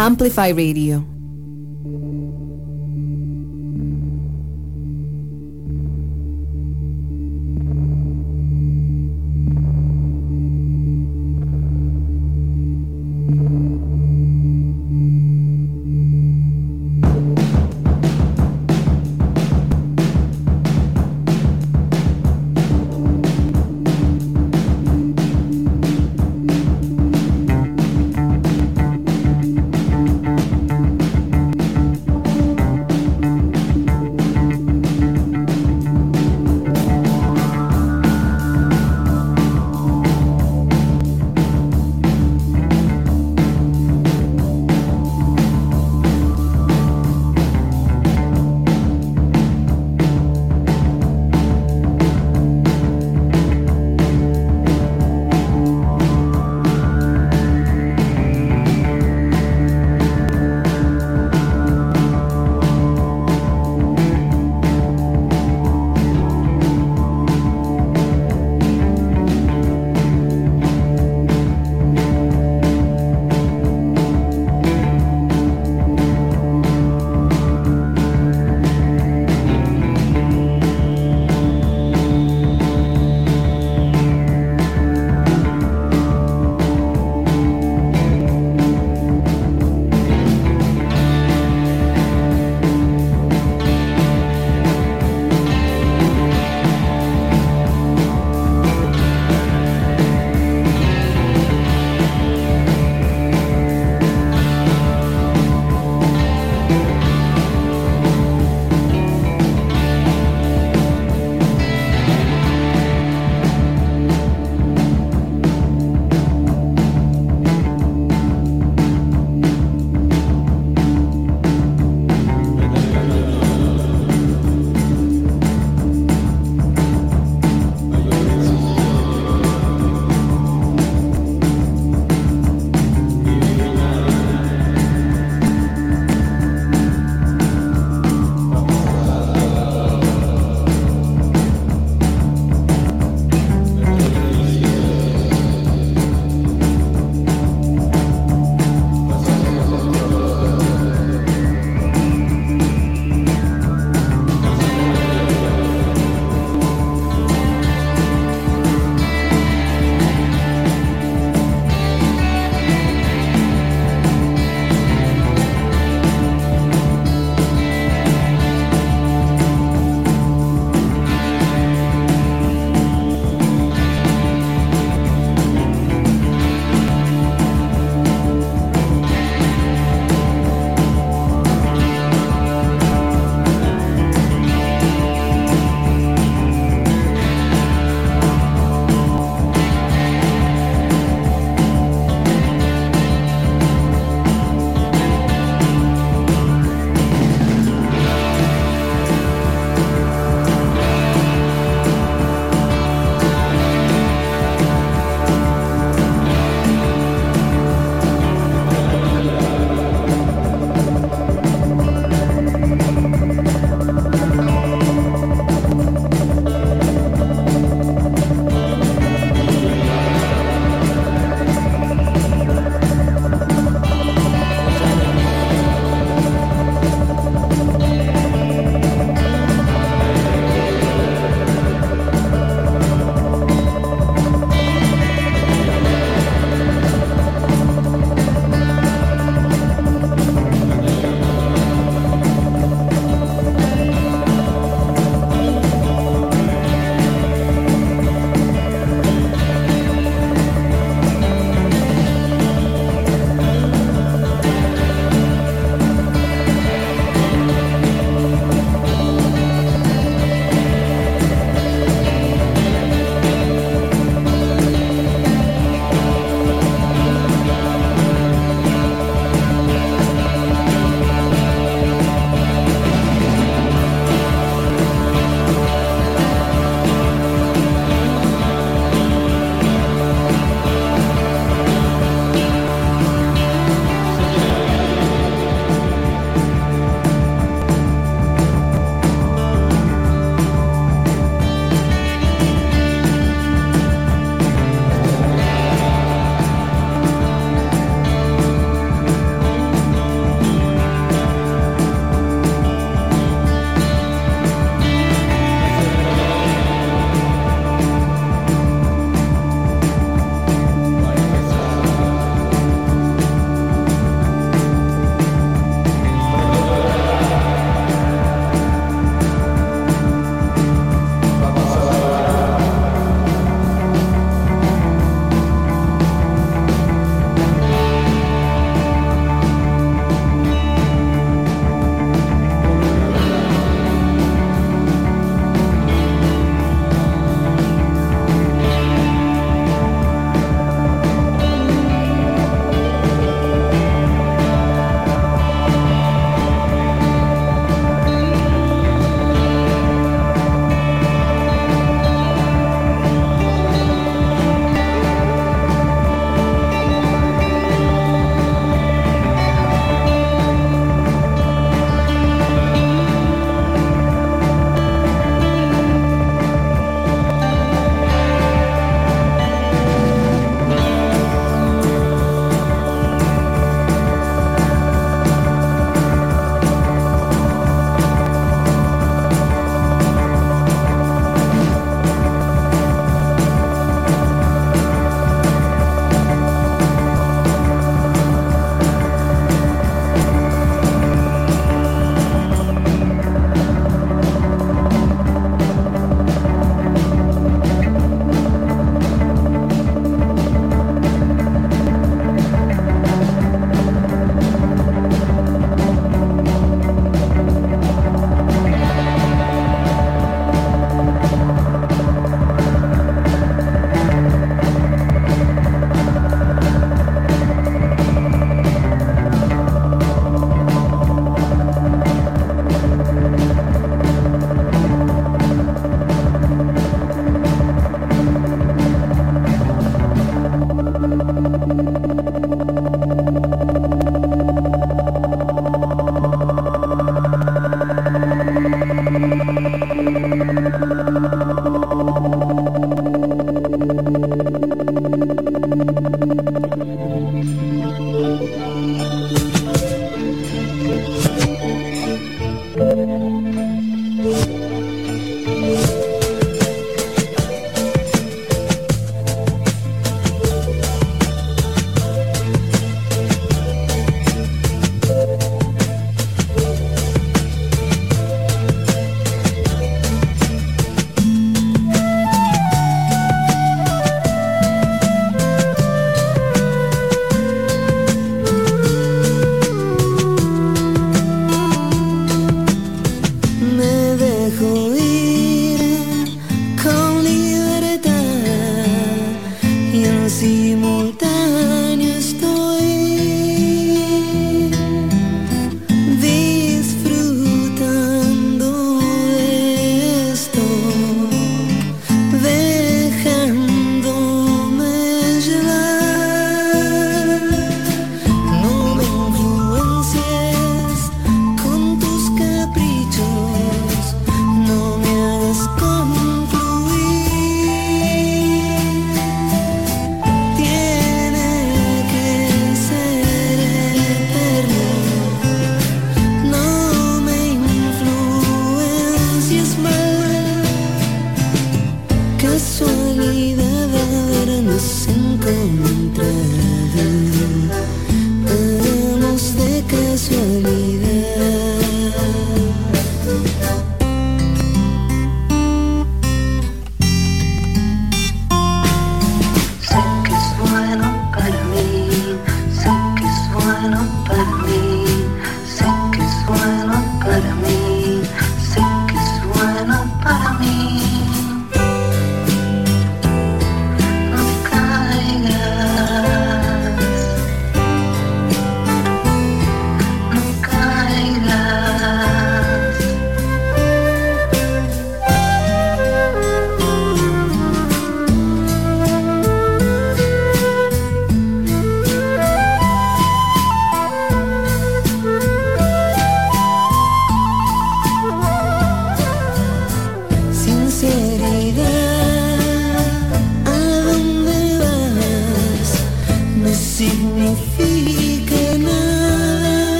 Amplify Radio.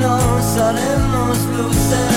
nos haremos luces.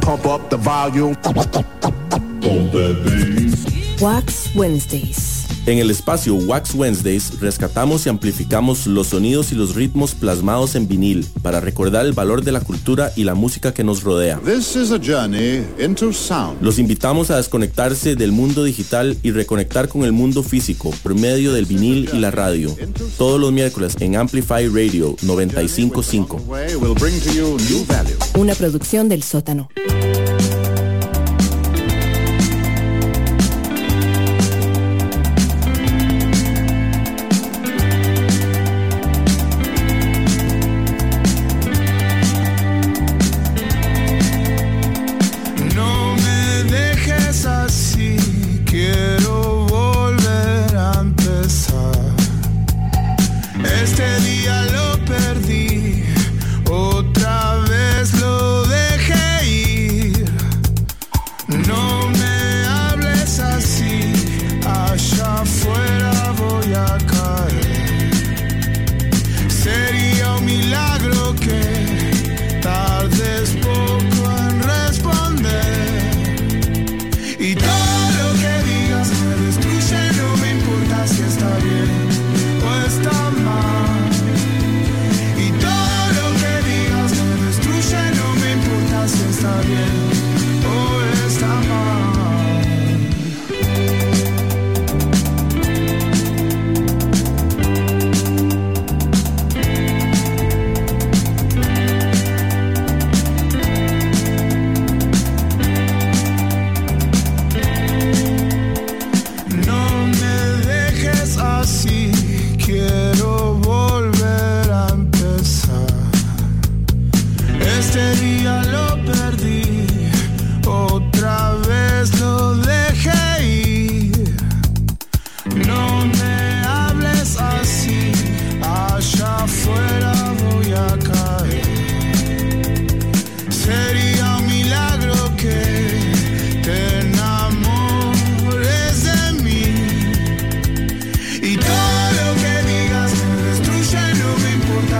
Pump up the volume. Wax Wednesdays. En el espacio Wax Wednesdays rescatamos y amplificamos los sonidos y los ritmos plasmados en vinil para recordar el valor de la cultura y la música que nos rodea. This is a journey into sound. Los invitamos a desconectarse del mundo digital y reconectar con el mundo físico por medio del vinil y la radio. Todos los miércoles en Amplify Radio 95.5. Una producción del Sótano.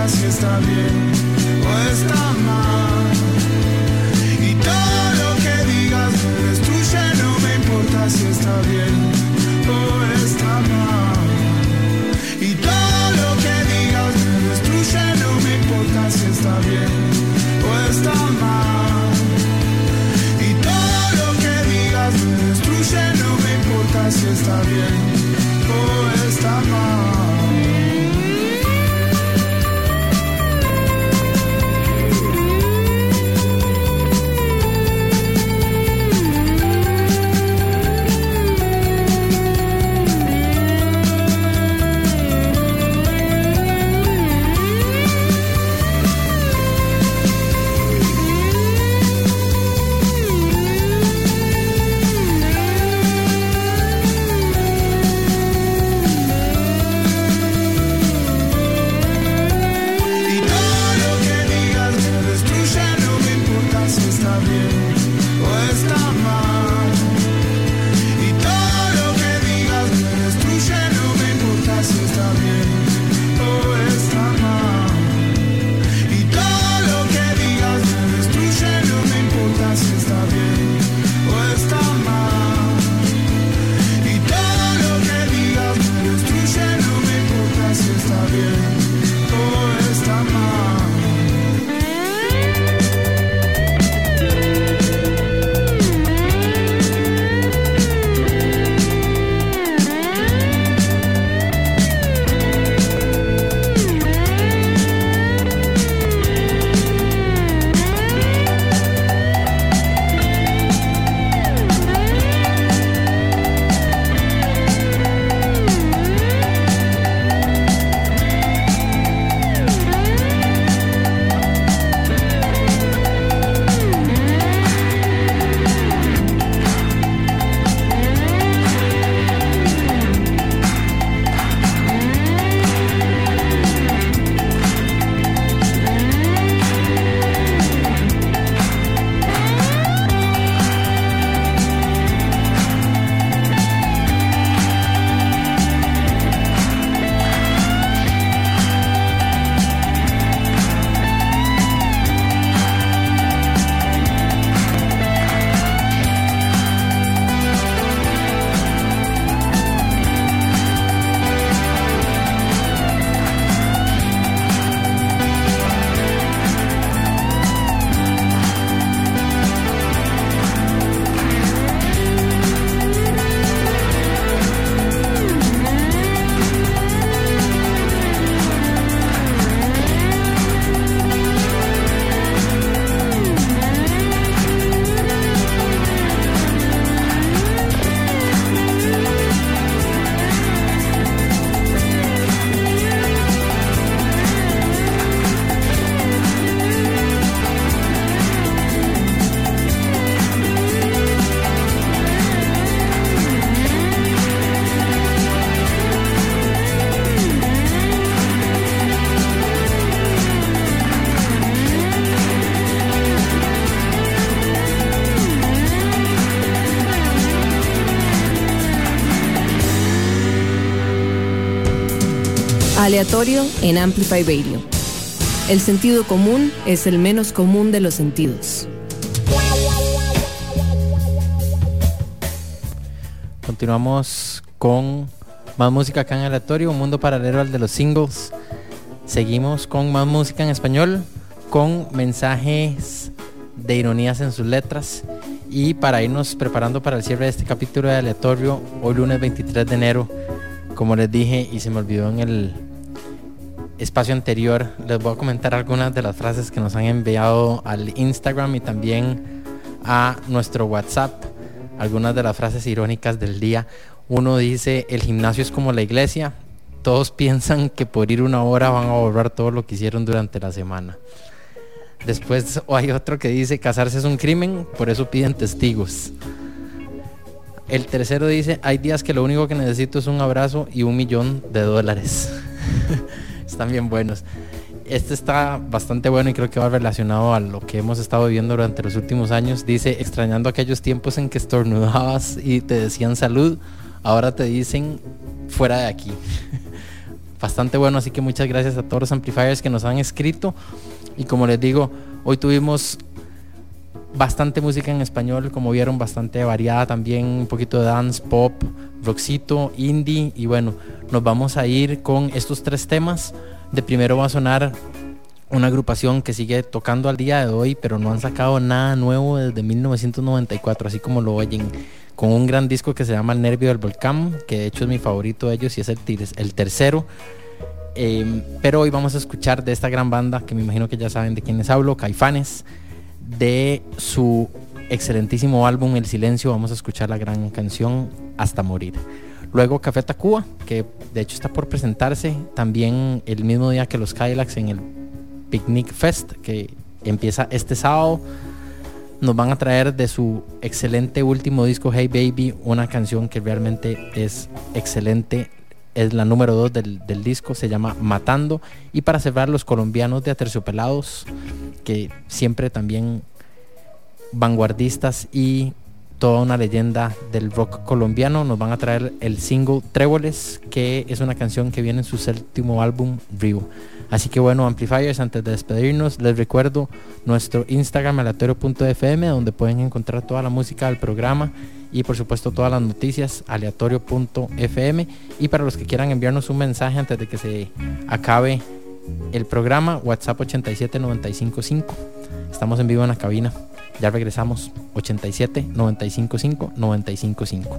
Si está bien o está mal. Aleatorio en Amplify Radio. El sentido común es el menos común de los sentidos. Continuamos con más música acá en Aleatorio, un mundo paralelo al de los singles. Seguimos con más música en español, con mensajes de ironías en sus letras. Y para irnos preparando para el cierre de este capítulo de Aleatorio, hoy lunes 23 de enero, como les dije y se me olvidó en el espacio anterior, les voy a comentar algunas de las frases que nos han enviado al Instagram y también a nuestro WhatsApp. Algunas de las frases irónicas del día. Uno dice: el gimnasio es como la iglesia, todos piensan que por ir una hora van a borrar todo lo que hicieron durante la semana. Después hay otro que dice: casarse es un crimen, por eso piden testigos. El tercero dice: hay días que lo único que necesito es un abrazo y $1,000,000. Están bien buenos. Este está bastante bueno y creo que va relacionado a lo que hemos estado viviendo durante los últimos años. Dice: extrañando aquellos tiempos en que estornudabas y te decían salud, ahora te dicen fuera de aquí. Bastante bueno, así que muchas gracias a todos los amplifiers que nos han escrito. Y como les digo, hoy tuvimos bastante música en español, como vieron, bastante variada también, un poquito de dance, pop, rockcito, indie. Y bueno, nos vamos a ir con estos tres temas. De primero va a sonar una agrupación que sigue tocando al día de hoy, pero no han sacado nada nuevo desde 1994, así como lo oyen, con un gran disco que se llama El Nervio del Volcán, que de hecho es mi favorito de ellos y es el tercero. Pero hoy vamos a escuchar de esta gran banda, que me imagino que ya saben de quiénes hablo, Caifanes, de su excelentísimo álbum El Silencio. Vamos a escuchar la gran canción Hasta Morir. Luego Café Tacuba, que de hecho está por presentarse también el mismo día que los Skylax en el Picnic Fest, que empieza este sábado. Nos van a traer de su excelente último disco Hey Baby una canción que realmente es excelente. Es la número 2 del disco, se llama Matando. Y para cerrar, los colombianos de Aterciopelados, que siempre también vanguardistas y toda una leyenda del rock colombiano, nos van a traer el single Tréboles, que es una canción que viene en su séptimo álbum Río. Así que bueno, amplifiers, antes de despedirnos les recuerdo nuestro Instagram aleatorio.fm, donde pueden encontrar toda la música del programa y por supuesto todas las noticias, aleatorio.fm. y para los que quieran enviarnos un mensaje antes de que se acabe el programa, WhatsApp 87955. Estamos en vivo en la cabina. Ya regresamos, 87 955 955.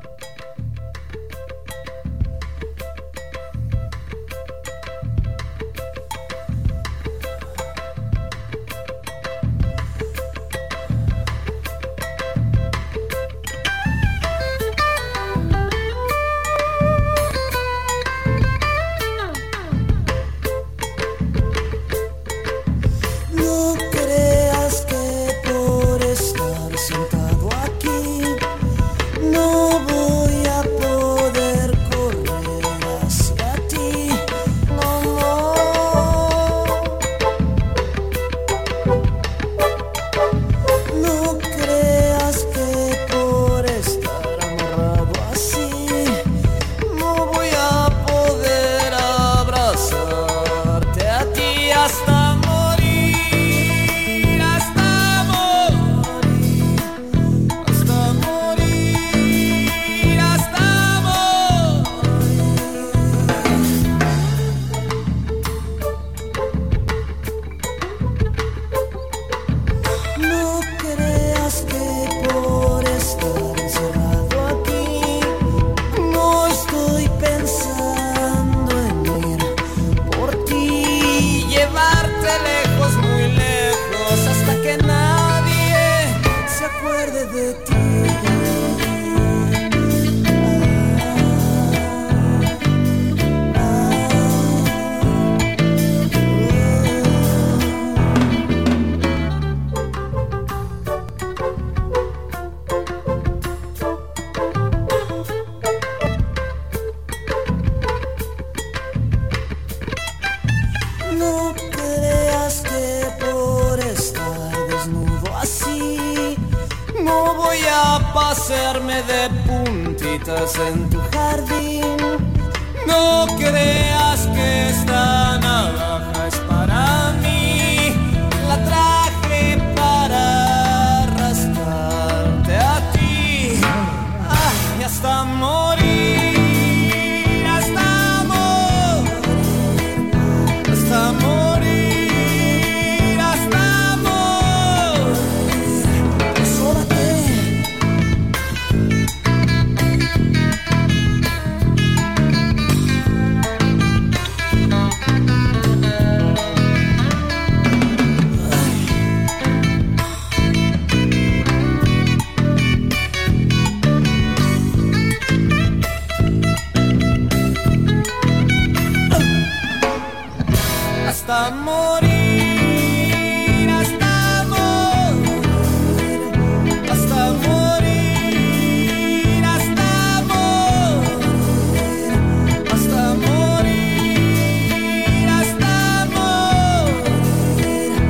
No creas que por estar desnudo así no voy a pasearme de puntitas en tu jardín. No creas que esta navaja es para mí, la traje para arrastrarte a ti. Ay, hasta morir, hasta morir, hasta morir. Hasta morir, hasta morir, hasta morir, hasta morir, hasta morir, hasta morir, hasta morir.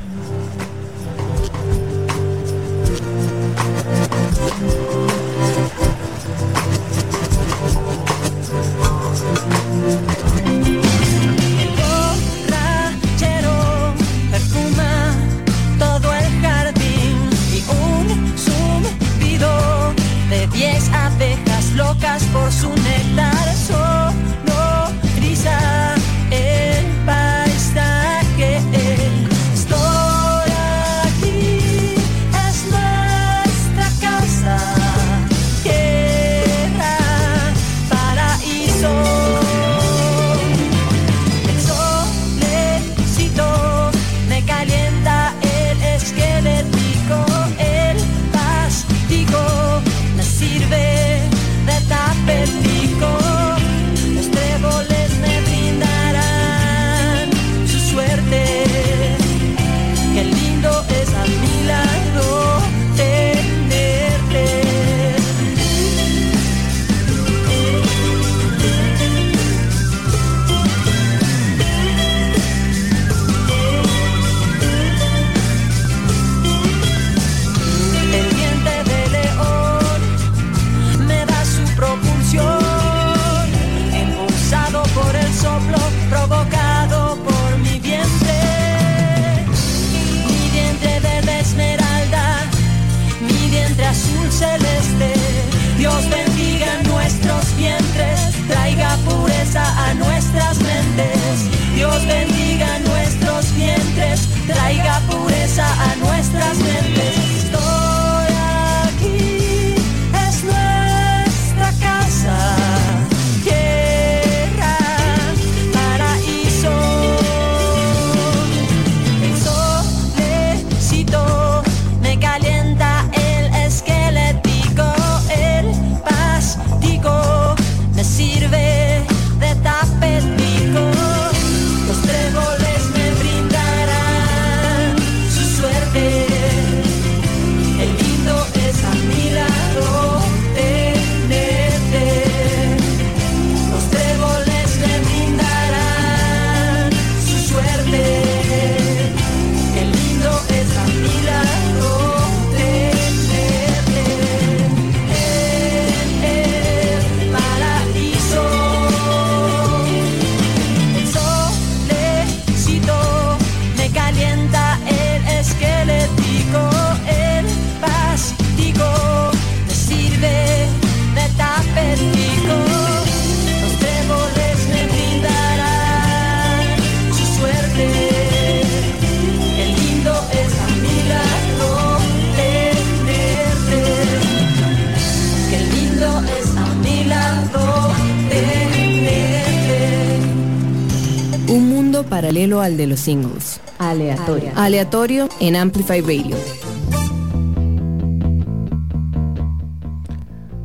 Paralelo al de los singles. Aleatorio en Amplify Radio.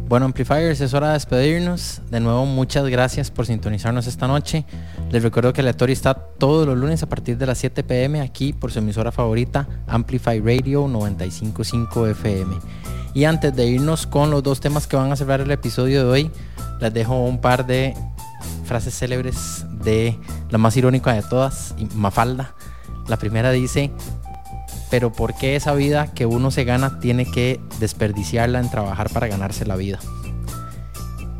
Bueno, Amplifiers, es hora de despedirnos. De nuevo, muchas gracias por sintonizarnos esta noche. Les recuerdo que Aleatorio está todos los lunes a partir de las 7 p.m. aquí por su emisora favorita, Amplify Radio 95.5 FM. Y antes de irnos con los dos temas que van a cerrar el episodio de hoy, les dejo un par de frases célebres de la más irónica de todas, Mafalda. La primera dice: pero ¿por qué esa vida que uno se gana tiene que desperdiciarla en trabajar para ganarse la vida?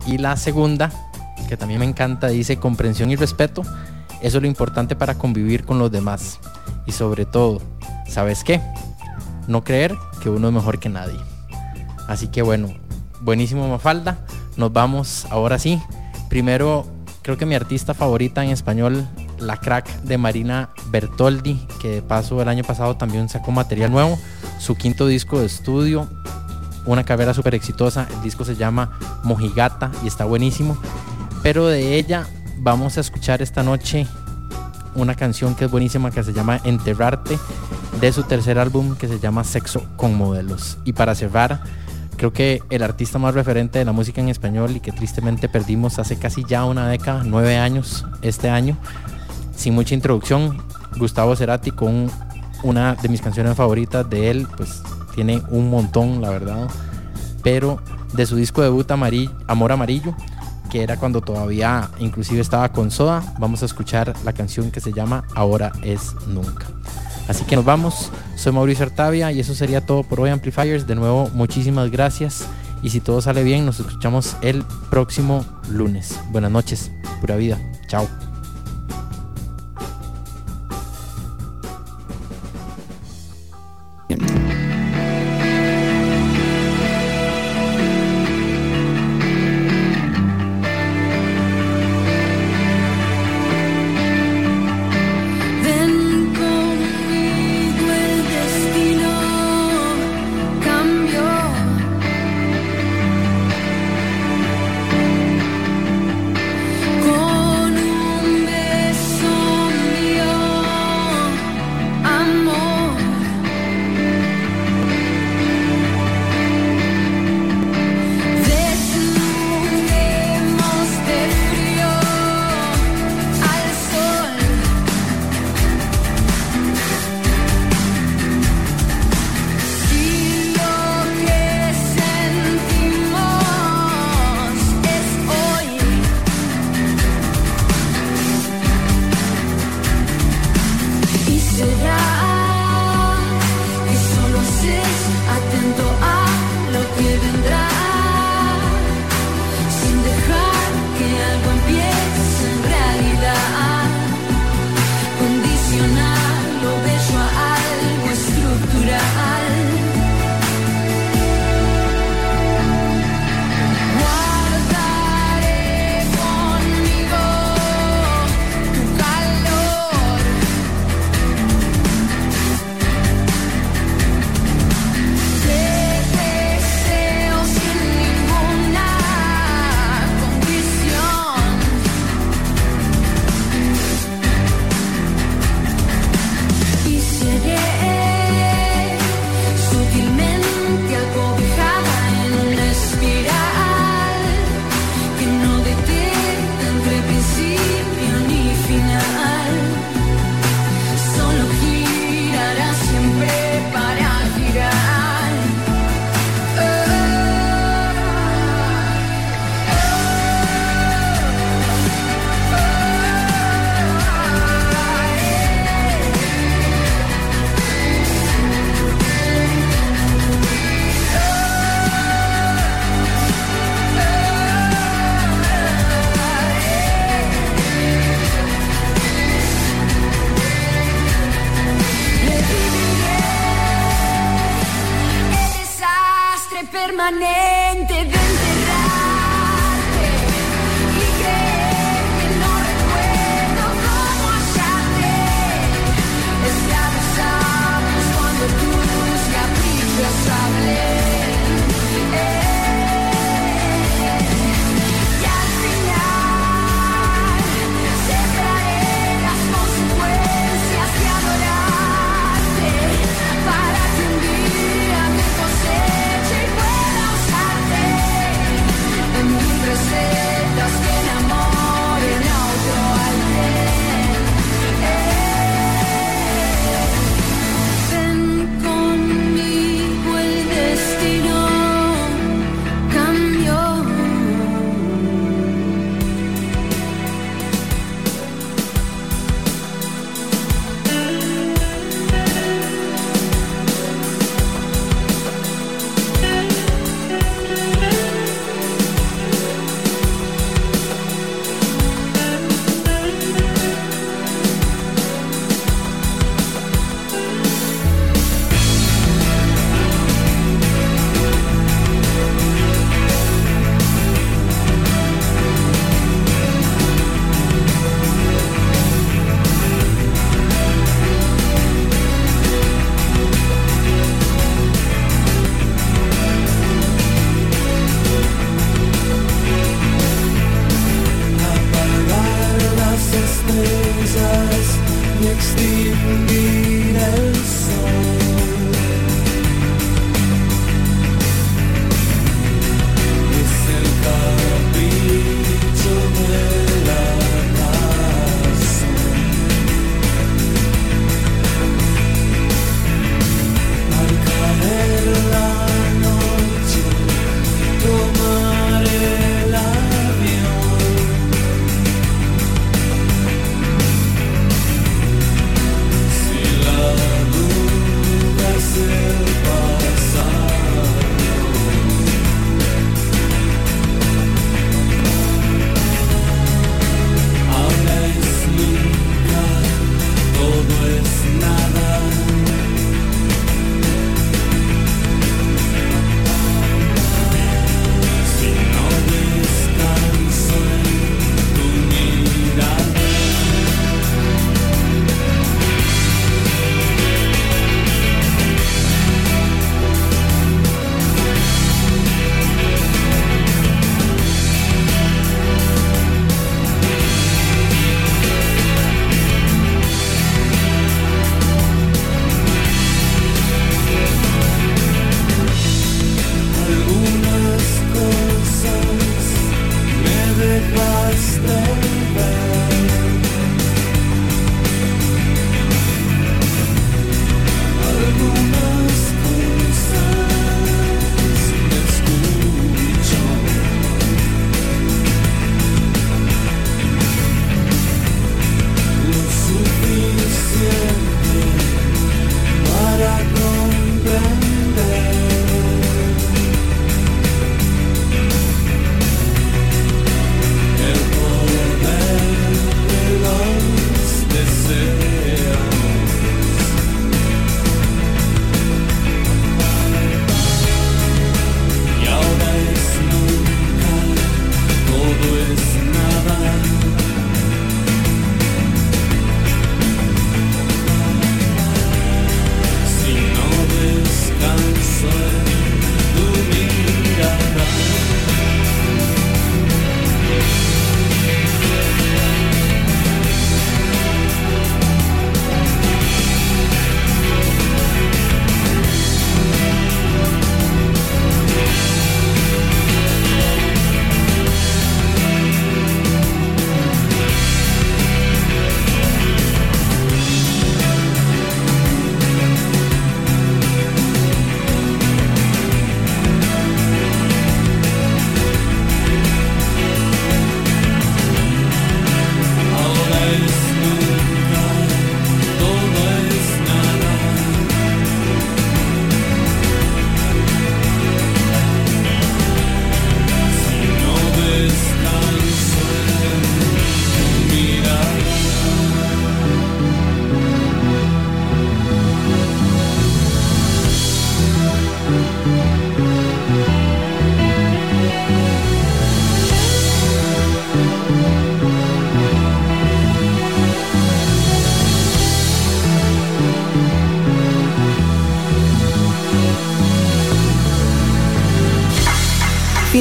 Y la segunda, que también me encanta, dice: comprensión y respeto, eso es lo importante para convivir con los demás. Y sobre todo, ¿sabes qué? No creer que uno es mejor que nadie. Así que bueno, buenísimo, Mafalda. Nos vamos ahora sí. Primero, creo que mi artista favorita en español, La Crack de Marina Bertoldi, que de paso el año pasado también sacó material nuevo, su quinto disco de estudio, una carrera súper exitosa. El disco se llama Mojigata y está buenísimo. Pero de ella vamos a escuchar esta noche una canción que es buenísima, que se llama Enterrarte, de su tercer álbum que se llama Sexo con Modelos. Y para cerrar, creo que el artista más referente de la música en español y que tristemente perdimos hace casi ya una década, 9 años este año, sin mucha introducción, Gustavo Cerati, con una de mis canciones favoritas de él, pues tiene un montón, la verdad, pero de su disco debut Amor Amarillo, que era cuando todavía inclusive estaba con Soda, vamos a escuchar la canción que se llama Ahora es Nunca. Así que nos vamos, soy Mauricio Artavia y eso sería todo por hoy, Amplifiers. De nuevo, muchísimas gracias y si todo sale bien nos escuchamos el próximo lunes. Buenas noches, pura vida, chao.